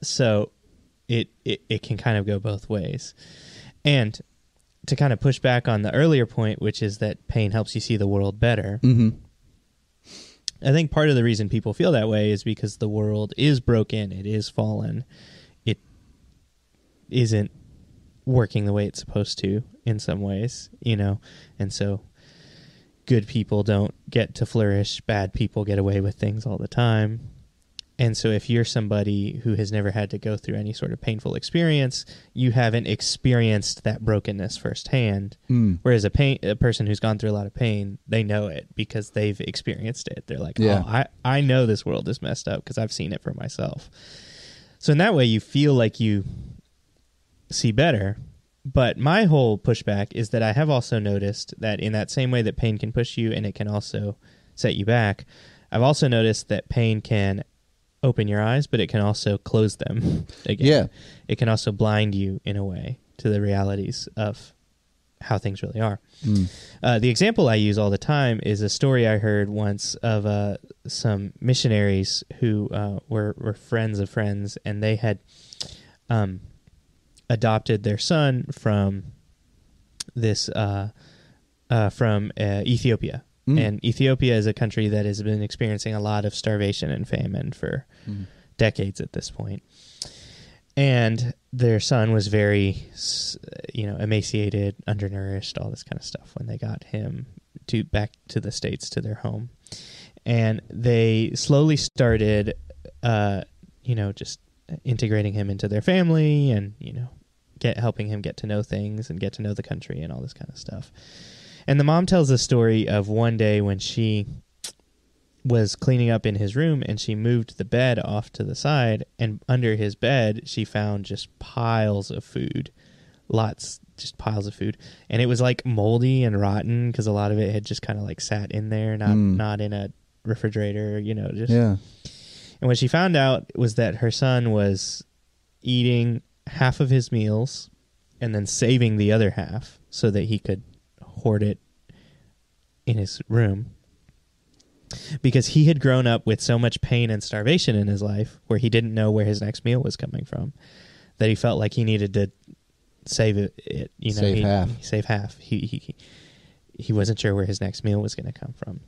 so it, it, it can kind of go both ways. And to kind of push back on the earlier point, which is that pain helps you see the world better. Mm-hmm. I think part of the reason people feel that way is because the world is broken. It is fallen. Isn't working the way it's supposed to in some ways, you know, and so good people don't get to flourish. Bad people get away with things all the time. And so if you're somebody who has never had to go through any sort of painful experience, you haven't experienced that brokenness firsthand. Mm. Whereas a, pain, a person who's gone through a lot of pain, they know it because they've experienced it. They're like, yeah. oh, I, I know this world is messed up because I've seen it for myself. So in that way, you feel like you see better. But my whole pushback is that I have also noticed that in that same way that pain can push you and it can also set you back, I've also noticed that pain can open your eyes, but it can also close them again. Yeah. It can also blind you in a way to the realities of how things really are. Mm. Uh, the example I use all the time is a story I heard once of uh, some missionaries who uh, were, were friends of friends, and they had um, adopted their son from this uh, uh, from uh, Ethiopia, mm. and Ethiopia is a country that has been experiencing a lot of starvation and famine for mm. decades at this point. And their son was very, you know, emaciated, undernourished, all this kind of stuff when they got him to back to the States, to their home, and they slowly started uh, you know, just integrating him into their family and, you know, get helping him get to know things and get to know the country and all this kind of stuff. And the mom tells the story of one day when she was cleaning up in his room and she moved the bed off to the side, and under his bed she found just piles of food, lots, just piles of food. And it was like moldy and rotten because a lot of it had just kind of like sat in there, not mm. not in a refrigerator, you know, just. Yeah. And what she found out was that her son was eating half of his meals and then saving the other half so that he could hoard it in his room, because he had grown up with so much pain and starvation in his life where he didn't know where his next meal was coming from that he felt like he needed to save it, it you know, save he, half. He, save half. He, he, he wasn't sure where his next meal was going to come from.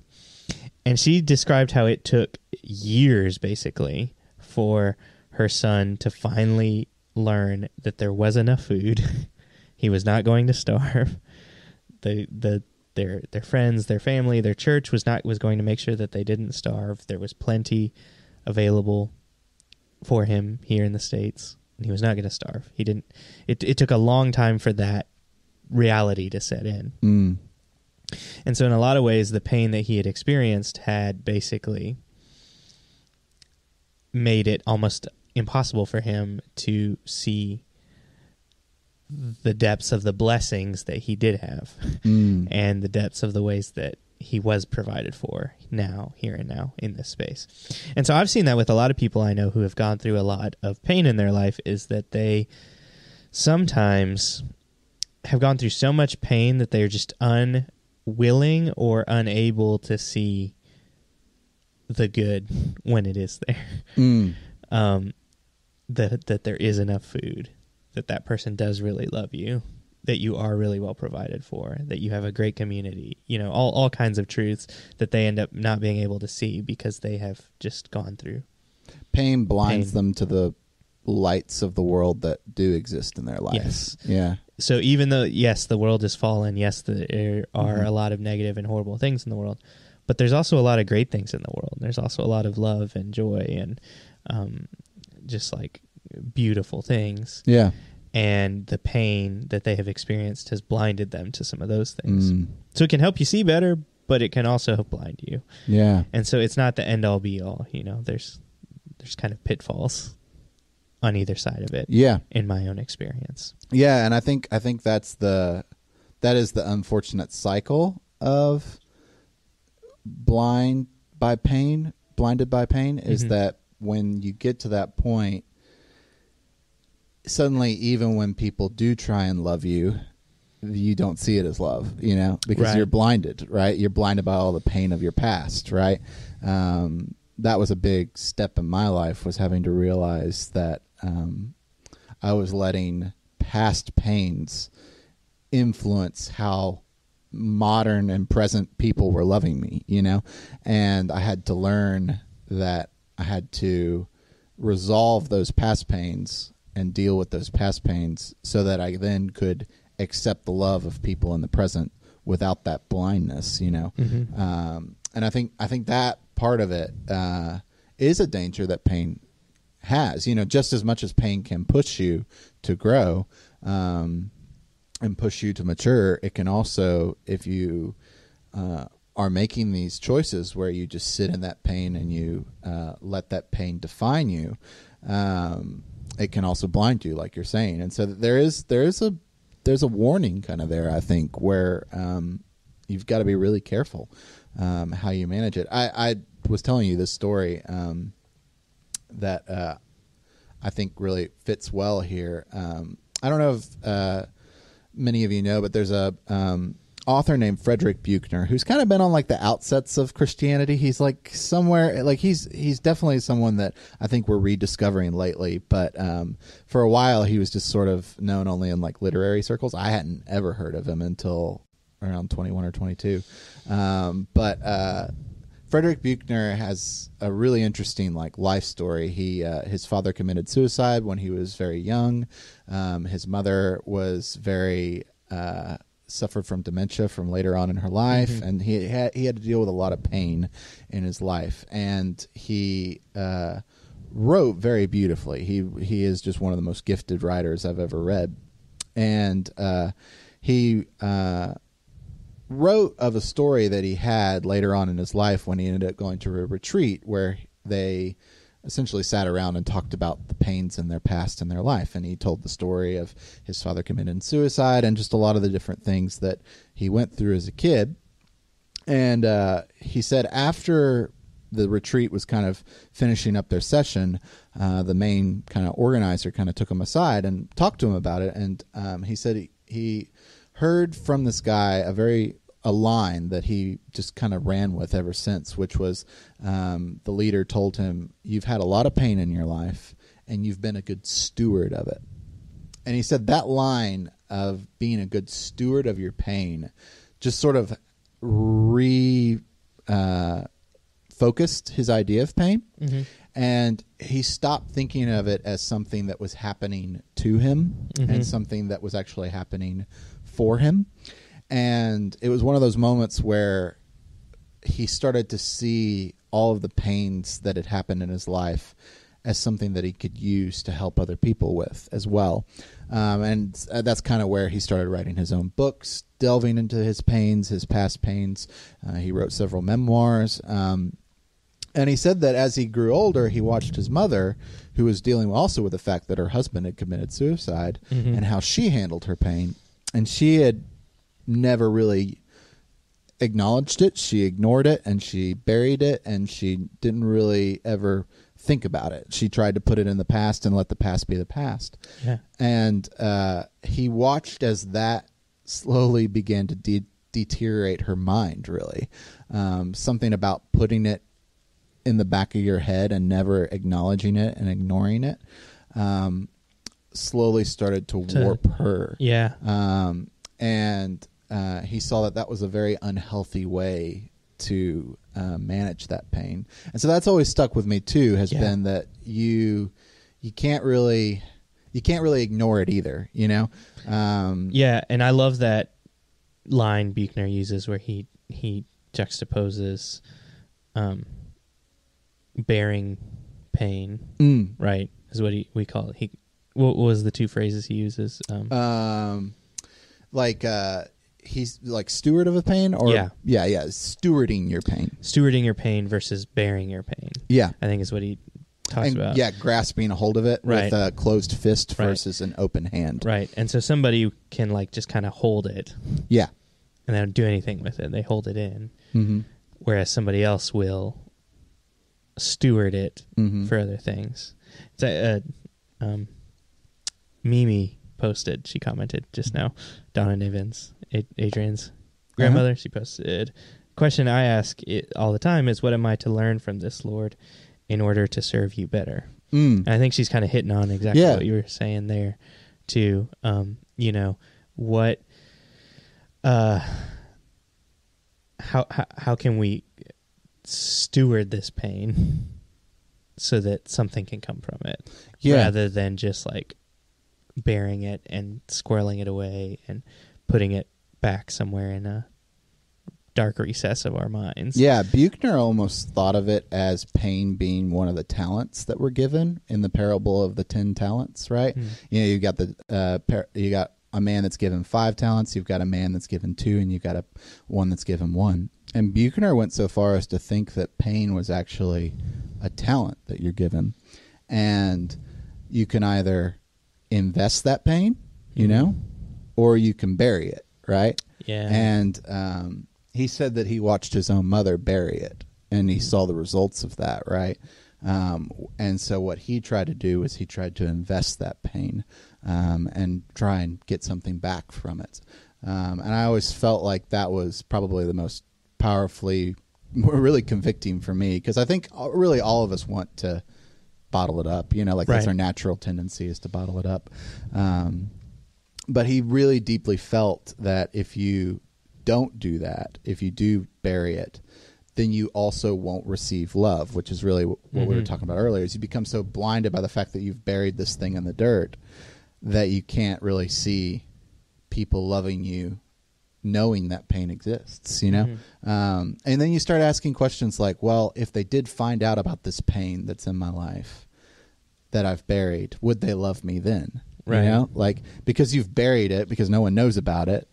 And she described how it took years, basically, for her son to finally learn that there was enough food. He was not going to starve. The the their their friends, their family, their church was not was going to make sure that they didn't starve. There was plenty available for him here in the States, and he was not going to starve. He didn't. It it took a long time for that reality to set in. Mm. And so in a lot of ways, the pain that he had experienced had basically made it almost impossible for him to see the depths of the blessings that he did have mm. and the depths of the ways that he was provided for now, here and now in this space. And so I've seen that with a lot of people I know who have gone through a lot of pain in their life, is that they sometimes have gone through so much pain that they're just unwilling or unable to see the good when it is there. Mm. Um, that that there is enough food, that that person does really love you, that you are really well provided for, that you have a great community, you know, all, all kinds of truths that they end up not being able to see because they have just gone through. Pain blinds pain. them to the lights of the world that do exist in their lives. Yes. Yeah. So even though, yes, the world is fallen, yes, there are mm-hmm. a lot of negative and horrible things in the world, but there's also a lot of great things in the world. There's also a lot of love and joy and um, just like beautiful things. Yeah. And the pain that they have experienced has blinded them to some of those things. Mm. So it can help you see better, but it can also blind you. Yeah. And so it's not the end all be all, you know, there's, there's kind of pitfalls on either side of it. Yeah. In my own experience. Yeah. And I think, I think that's the, that is the unfortunate cycle of blind by pain, blinded by pain, is mm-hmm. that when you get to that point, suddenly, even when people do try and love you, you don't see it as love, you know, because right. you're blinded, right? You're blinded by all the pain of your past, right? Um, that was a big step in my life, was having to realize that um, I was letting past pains influence how modern and present people were loving me, you know? And I had to learn that I had to resolve those past pains and deal with those past pains so that I then could accept the love of people in the present without that blindness, you know? Mm-hmm. Um, and I think, I think that part of it uh, is a danger that pain has, you know, just as much as pain can push you to grow um, and push you to mature. It can also, if you uh, are making these choices where you just sit in that pain and you uh, let that pain define you, um, it can also blind you, like you're saying. And so there is, there is a, there's a warning kind of there, I think, where, um, you've got to be really careful, um, how you manage it. I, I was telling you this story, um, that, uh, I think really fits well here. Um, I don't know if, uh, many of you know, but there's a, um, author named Frederick Buechner, who's kind of been on like the outsets of Christianity. He's like somewhere, like he's he's definitely someone that I think we're rediscovering lately, but um for a while he was just sort of known only in like literary circles. I hadn't ever heard of him until around twenty-one or twenty-two. Um but uh Frederick Buechner has a really interesting like life story. He uh, his father committed suicide when he was very young. Um his mother was very uh suffered from dementia from later on in her life, mm-hmm. and he had he had to deal with a lot of pain in his life. And he uh wrote very beautifully. He he is just one of the most gifted writers I've ever read. And uh, he uh, wrote of a story that he had later on in his life when he ended up going to a retreat where they essentially sat around and talked about the pains in their past and their life. And he told the story of his father committing suicide and just a lot of the different things that he went through as a kid. And uh, he said after the retreat was kind of finishing up their session, uh, the main kind of organizer kind of took him aside and talked to him about it. And um, he said he, he heard from this guy a very a line that he just kind of ran with ever since, which was um, the leader told him, "You've had a lot of pain in your life and you've been a good steward of it." And he said that line of being a good steward of your pain just sort of re uh, focused his idea of pain. Mm-hmm. And he stopped thinking of it as something that was happening to him, mm-hmm. and something that was actually happening for him. And it was one of those moments where he started to see all of the pains that had happened in his life as something that he could use to help other people with as well. Um, and that's kind of where he started writing his own books, delving into his pains, his past pains. Uh, he wrote several memoirs. Um, and he said that as he grew older, he watched his mother, who was dealing also with the fact that her husband had committed suicide, mm-hmm. and how she handled her pain. And she had never really acknowledged it. She ignored it and she buried it and she didn't really ever think about it. She tried to put it in the past and let the past be the past. Yeah. And uh, he watched as that slowly began to de- deteriorate her mind, really. Um, something about putting it in the back of your head and never acknowledging it and ignoring it um, slowly started to, to warp her. Yeah. Um, and uh, he saw that that was a very unhealthy way to uh, manage that pain. And so that's always stuck with me too, has yeah. been that you you can't really you can't really ignore it either, you know? Um, yeah, and I love that line Buechner uses where he, he juxtaposes um, bearing pain, mm. right, is what he, we call it. He, what was the two phrases he uses? Um, um Like uh, he's like steward of a pain, or yeah. yeah, yeah, stewarding your pain, stewarding your pain versus bearing your pain. Yeah, I think is what he talks and, about. Yeah, grasping a hold of it right. with a closed fist right. versus an open hand. Right, and so somebody can like just kind of hold it. Yeah, and they don't do anything with it; they hold it in. Mm-hmm. Whereas somebody else will steward it mm-hmm. for other things. It's a, a um, Mimi. Posted, she commented just now, Donna Nivens, Adrienne's grandmother, uh-huh. she posted, question I ask it all the time is, what am I to learn from this, Lord, in order to serve you better? Mm. And I think she's kind of hitting on exactly yeah. what you were saying there, too. Um, you know, what, uh, how, how, how can we steward this pain so that something can come from it, yeah. rather than just like, bearing it and squirreling it away and putting it back somewhere in a dark recess of our minds. Yeah, Buechner almost thought of it as pain being one of the talents that were given in the parable of the ten talents, right? Mm. You know, you've got the uh, par- you got a man that's given five talents, you've got a man that's given two, and you've got a one that's given one. And Buechner went so far as to think that pain was actually a talent that you're given, and you can either invest that pain, you know, or you can bury it, right? Yeah. And um, he said that he watched his own mother bury it, and he saw the results of that, right? Um, and so what he tried to do was he tried to invest that pain um, and try and get something back from it. Um, and I always felt like that was probably the most powerfully, really convicting for me, because I think really all of us want to bottle it up, you know, like right. that's our natural tendency is to bottle it up. Um, but he really deeply felt that if you don't do that, if you do bury it, then you also won't receive love, which is really what mm-hmm. we were talking about earlier, is you become so blinded by the fact that you've buried this thing in the dirt that you can't really see people loving you, knowing that pain exists, you know? Mm-hmm. Um, and then you start asking questions like, well, if they did find out about this pain that's in my life, that I've buried, would they love me then? Right. You know? Like, because you've buried it, because no one knows about it,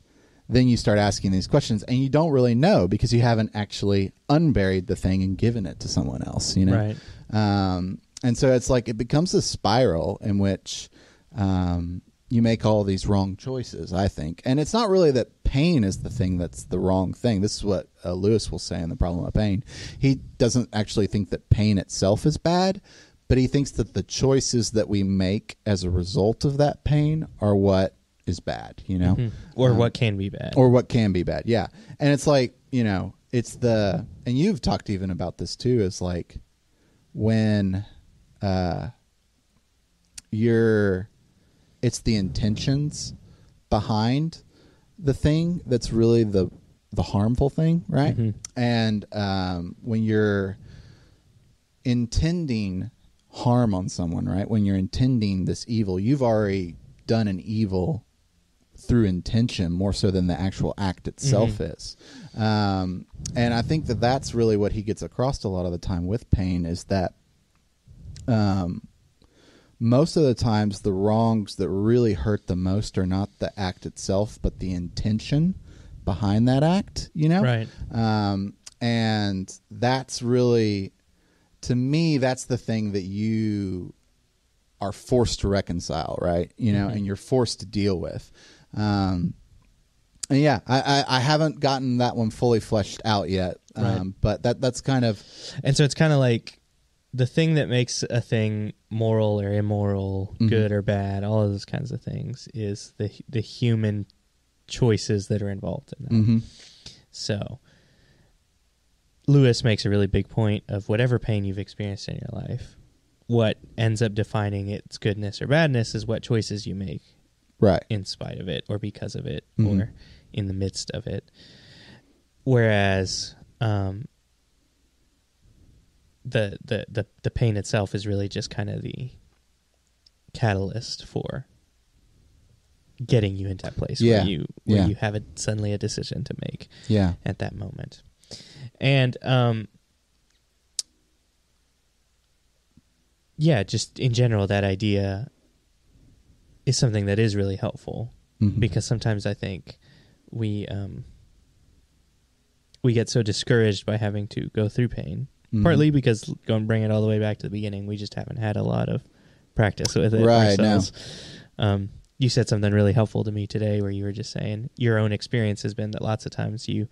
then you start asking these questions, and you don't really know because you haven't actually unburied the thing and given it to someone else, you know? Right. Um, and so it's like it becomes a spiral in which um, you make all these wrong choices, I think. And it's not really that pain is the thing that's the wrong thing. This is what uh, Lewis will say in The Problem of Pain. He doesn't actually think that pain itself is bad, but he thinks that the choices that we make as a result of that pain are what is bad, you know? Mm-hmm. Or um, what can be bad. Or what can be bad, yeah. And it's like, you know, it's the... And you've talked even about this, too, is like when uh, you're... It's the intentions behind the thing that's really the the harmful thing, right? Mm-hmm. And um, when you're intending harm on someone, right? When you're intending this evil, you've already done an evil through intention more so than the actual act itself mm-hmm. is. Um, and I think that that's really what he gets across a lot of the time with pain is that um, most of the times the wrongs that really hurt the most are not the act itself, but the intention behind that act, you know? Right. Um, and that's really, to me, that's the thing that you are forced to reconcile, right? You know, mm-hmm. and you're forced to deal with. Um, and yeah, I, I, I haven't gotten that one fully fleshed out yet, um, right. but that that's kind of... And so it's kind of like the thing that makes a thing moral or immoral, mm-hmm. good or bad, all of those kinds of things is the the human choices that are involved in that. Mm-hmm. So Lewis makes a really big point of whatever pain you've experienced in your life, what ends up defining its goodness or badness is what choices you make, right? In spite of it or because of it mm-hmm. or in the midst of it. Whereas um, the, the, the, the pain itself is really just kind of the catalyst for getting you into that place yeah. where you where yeah. you have a, suddenly a decision to make yeah. at that moment. And... um. Yeah, just in general, that idea is something that is really helpful mm-hmm. because sometimes I think we um, we get so discouraged by having to go through pain, mm-hmm. partly because, going to bring it all the way back to the beginning, we just haven't had a lot of practice with it right, ourselves. No. Um, you said something really helpful to me today where you were just saying your own experience has been that lots of times you...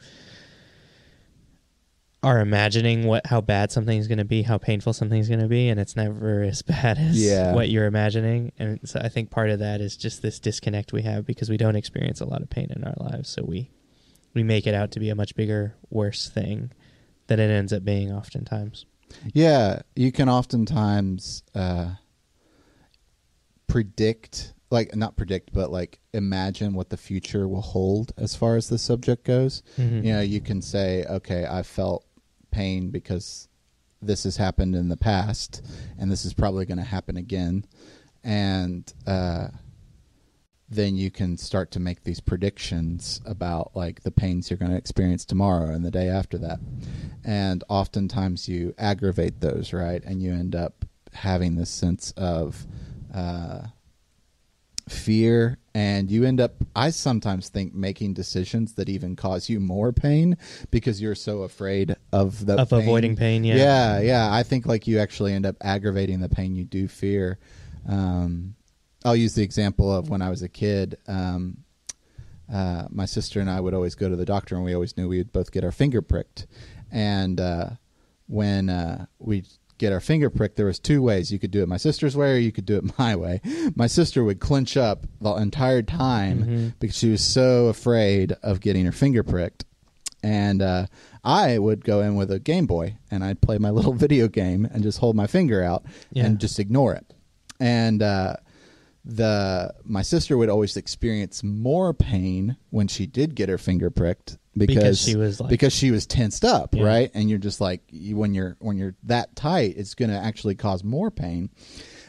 are imagining what how bad something's going to be, how painful something's going to be, and it's never as bad as yeah. what you're imagining. And so I think part of that is just this disconnect we have because we don't experience a lot of pain in our lives, so we we make it out to be a much bigger, worse thing than it ends up being oftentimes. Yeah, you can oftentimes uh, predict, like not predict, but like imagine what the future will hold as far as the subject goes. Mm-hmm. You know, you can say, okay, I felt pain because this has happened in the past and this is probably going to happen again. And uh, then you can start to make these predictions about like the pains you're going to experience tomorrow and the day after that. And oftentimes you aggravate those, right? And you end up having this sense of uh, fear, and you end up, I sometimes think, making decisions that even cause you more pain because you're so afraid of the of pain. Avoiding pain. Yeah. Yeah. Yeah. I think like you actually end up aggravating the pain you do fear. Um, I'll use the example of when I was a kid, um, uh, my sister and I would always go to the doctor, and we always knew we would both get our finger pricked. And, uh, when, uh, we get our finger pricked, there was two ways. You could do it my sister's way, or you could do it my way. My sister would clench up the entire time mm-hmm. because she was so afraid of getting her finger pricked. And uh, I would go in with a Game Boy, and I'd play my little video game and just hold my finger out yeah. and just ignore it. And uh, the my sister would always experience more pain when she did get her finger pricked. Because, because she was like, because she was tensed up, yeah. right? And you're just like, you, when you're when you're that tight, it's going to actually cause more pain.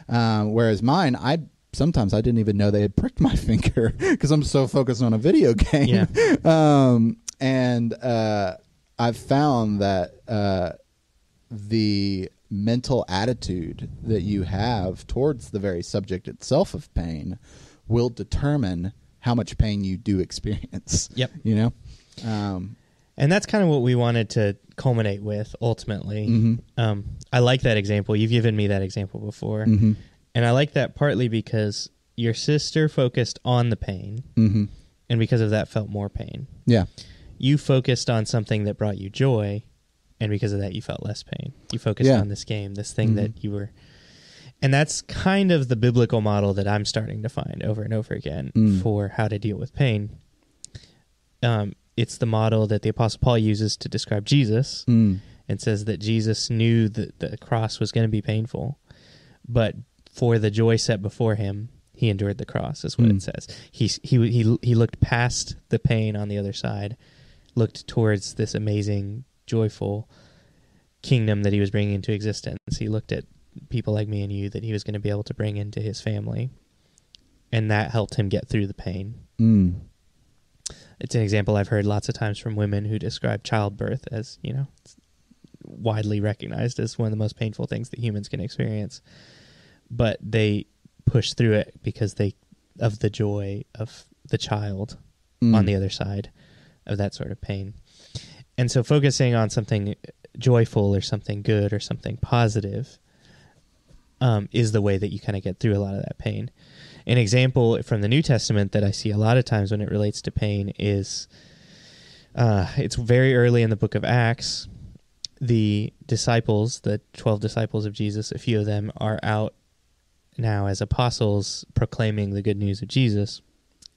Um, whereas mine, I sometimes I didn't even know they had pricked my finger because I'm so focused on a video game. Yeah. Um, and uh, I've found that uh, the mental attitude that you have towards the very subject itself of pain will determine how much pain you do experience. Yep. You know? Um, and that's kind of what we wanted to culminate with ultimately. Mm-hmm. Um, I like that example. You've given me that example before. Mm-hmm. And I like that partly because your sister focused on the pain, mm-hmm. and because of that felt more pain. Yeah. You focused on something that brought you joy, and because of that, you felt less pain. You focused yeah. on this game, this thing mm-hmm. that you were... And that's kind of the biblical model that I'm starting to find over and over again mm. for how to deal with pain. Um, it's the model that the Apostle Paul uses to describe Jesus, mm. and says that Jesus knew that the cross was going to be painful, but for the joy set before him, he endured the cross, is what mm. it says. He, he, he, he looked past the pain on the other side, looked towards this amazing... joyful kingdom that he was bringing into existence. He looked at people like me and you that he was going to be able to bring into his family, and that helped him get through the pain. Mm. It's an example I've heard lots of times from women who describe childbirth as, you know, it's widely recognized as one of the most painful things that humans can experience, but they push through it because they of the joy of the child mm. on the other side of that sort of pain. And so focusing on something joyful or something good or something positive um, is the way that you kind of get through a lot of that pain. An example from the New Testament that I see a lot of times when it relates to pain is uh, it's very early in the book of Acts. The disciples, the twelve disciples of Jesus, a few of them are out now as apostles proclaiming the good news of Jesus.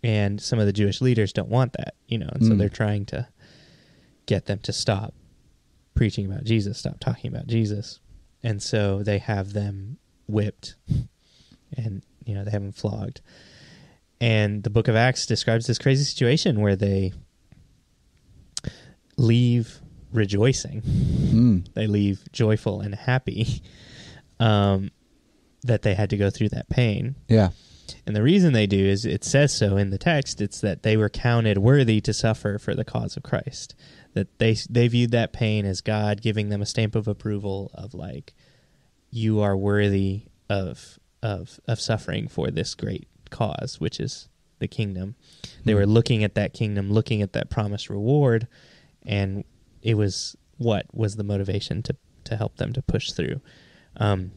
And some of the Jewish leaders don't want that, you know, and so mm. they're trying to get them to stop preaching about Jesus, stop talking about Jesus. And so they have them whipped, and, you know, they have them flogged. And the book of Acts describes this crazy situation where they leave rejoicing. Mm. They leave joyful and happy um, that they had to go through that pain. Yeah. And the reason they do is it says so in the text. It's that they were counted worthy to suffer for the cause of Christ. That they they viewed that pain as God giving them a stamp of approval of, like, you are worthy of of of suffering for this great cause, which is the kingdom. They were looking at that kingdom, looking at that promised reward, and it was what was the motivation to, to help them to push through. Um,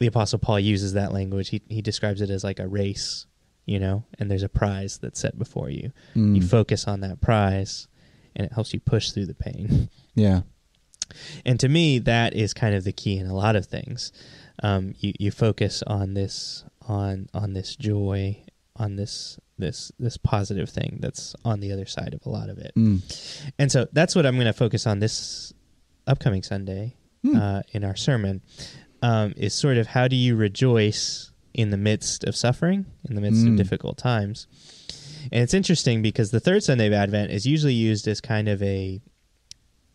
the Apostle Paul uses that language. He he describes it as like a race, you know, and there's a prize that's set before you. Mm. You focus on that prize, and it helps you push through the pain. Yeah. And to me, that is kind of the key in a lot of things. Um, you, you focus on this, on, on this joy, on this, this, this positive thing that's on the other side of a lot of it. Mm. And so that's what I'm going to focus on this upcoming Sunday mm. uh, in our sermon, um, is sort of how do you rejoice in the midst of suffering, in the midst mm. of difficult times. And it's interesting because the third Sunday of Advent is usually used as kind of a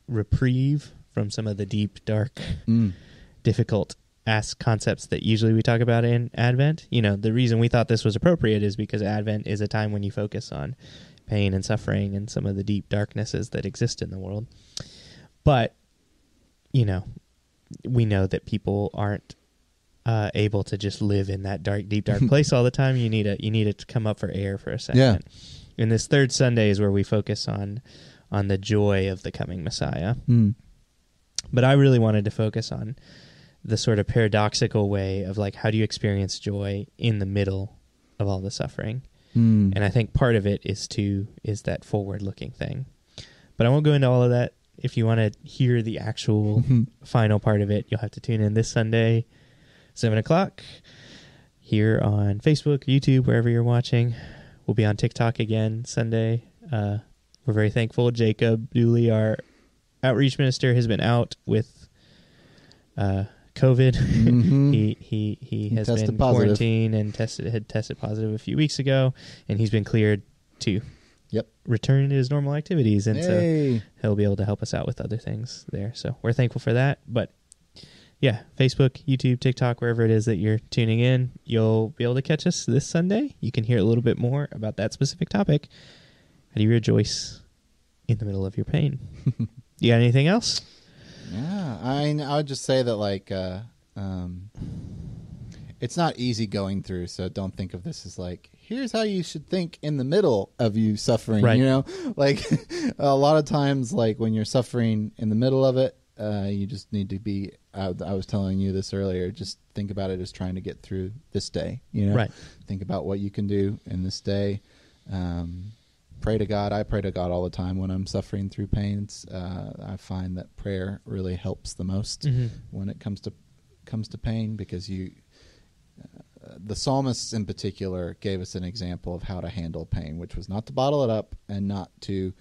reprieve from some of the deep, dark, mm. difficult-ass concepts that usually we talk about in Advent. You know, the reason we thought this was appropriate is because Advent is a time when you focus on pain and suffering and some of the deep darknesses that exist in the world. But, you know, we know that people aren't Uh, able to just live in that dark, deep, dark place all the time. You need a you need it to come up for air for a second. Yeah. And this third Sunday is where we focus on on the joy of the coming Messiah. Mm. But I really wanted to focus on the sort of paradoxical way of, like, how do you experience joy in the middle of all the suffering? Mm. And I think part of it is to is that forward looking thing. But I won't go into all of that. If you want to hear the actual final part of it, you'll have to tune in this Sunday. seven o'clock here on Facebook, YouTube, wherever you're watching. We'll be on TikTok again Sunday. Uh, we're very thankful. Jacob Dooley, our outreach minister, has been out with uh, COVID. Mm-hmm. he, he he has he been positive. quarantined and tested had tested positive a few weeks ago, and he's been cleared to yep. return to his normal activities. And Yay. so he'll be able to help us out with other things there. So we're thankful for that. But yeah, Facebook, YouTube, TikTok, wherever it is that you're tuning in, you'll be able to catch us this Sunday. You can hear a little bit more about that specific topic. How do you rejoice in the middle of your pain? You got anything else? Yeah, I I would just say that like uh, um, it's not easy going through, so don't think of this as like, here's how you should think in the middle of you suffering. Right. You know, like a lot of times, like when you're suffering in the middle of it, uh, you just need to be. I, I was telling you this earlier. Just think about it as trying to get through this day. You know, right. Think about what you can do in this day. Um, pray to God. I pray to God all the time when I'm suffering through pains. Uh, I find that prayer really helps the most mm-hmm. when it comes to comes to pain, because you, uh, the psalmists in particular, gave us an example of how to handle pain, which was not to bottle it up and not to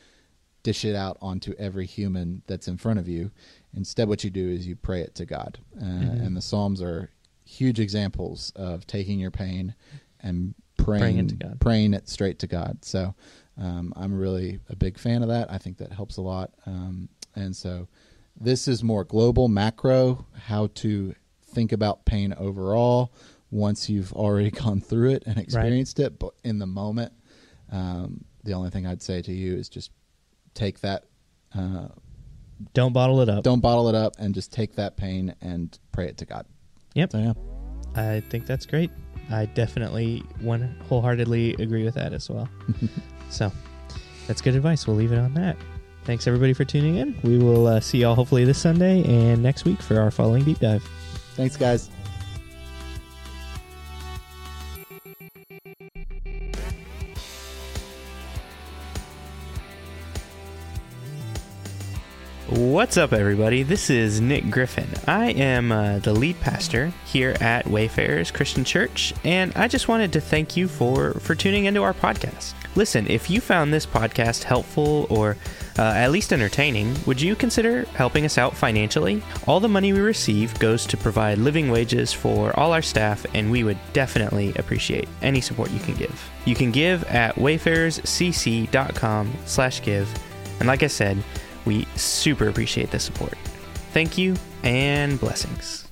dish it out onto every human that's in front of you. Instead, what you do is you pray it to God. Uh, mm-hmm. And the Psalms are huge examples of taking your pain and praying, praying it to God. Praying it straight to God. So um, I'm really a big fan of that. I think that helps a lot. Um, and so this is more global, macro, how to think about pain overall once you've already gone through it and experienced right. it. But in the moment, um, the only thing I'd say to you is just take that uh Don't bottle it up. Don't bottle it up and just take that pain and pray it to God. Yep. So, yeah. I think that's great. I definitely one wholeheartedly agree with that as well. So that's good advice. We'll leave it on that. Thanks, everybody, for tuning in. We will uh, see y'all hopefully this Sunday and next week for our following deep dive. Thanks, guys. What's up, everybody? This is Nick Griffin. I am uh, the lead pastor here at Wayfarers Christian Church, and I just wanted to thank you for, for tuning into our podcast. Listen, if you found this podcast helpful or uh, at least entertaining, would you consider helping us out financially? All the money we receive goes to provide living wages for all our staff, and we would definitely appreciate any support you can give. You can give at wayfarerscc.com slash give, and like I said, we super appreciate the support. Thank you and blessings.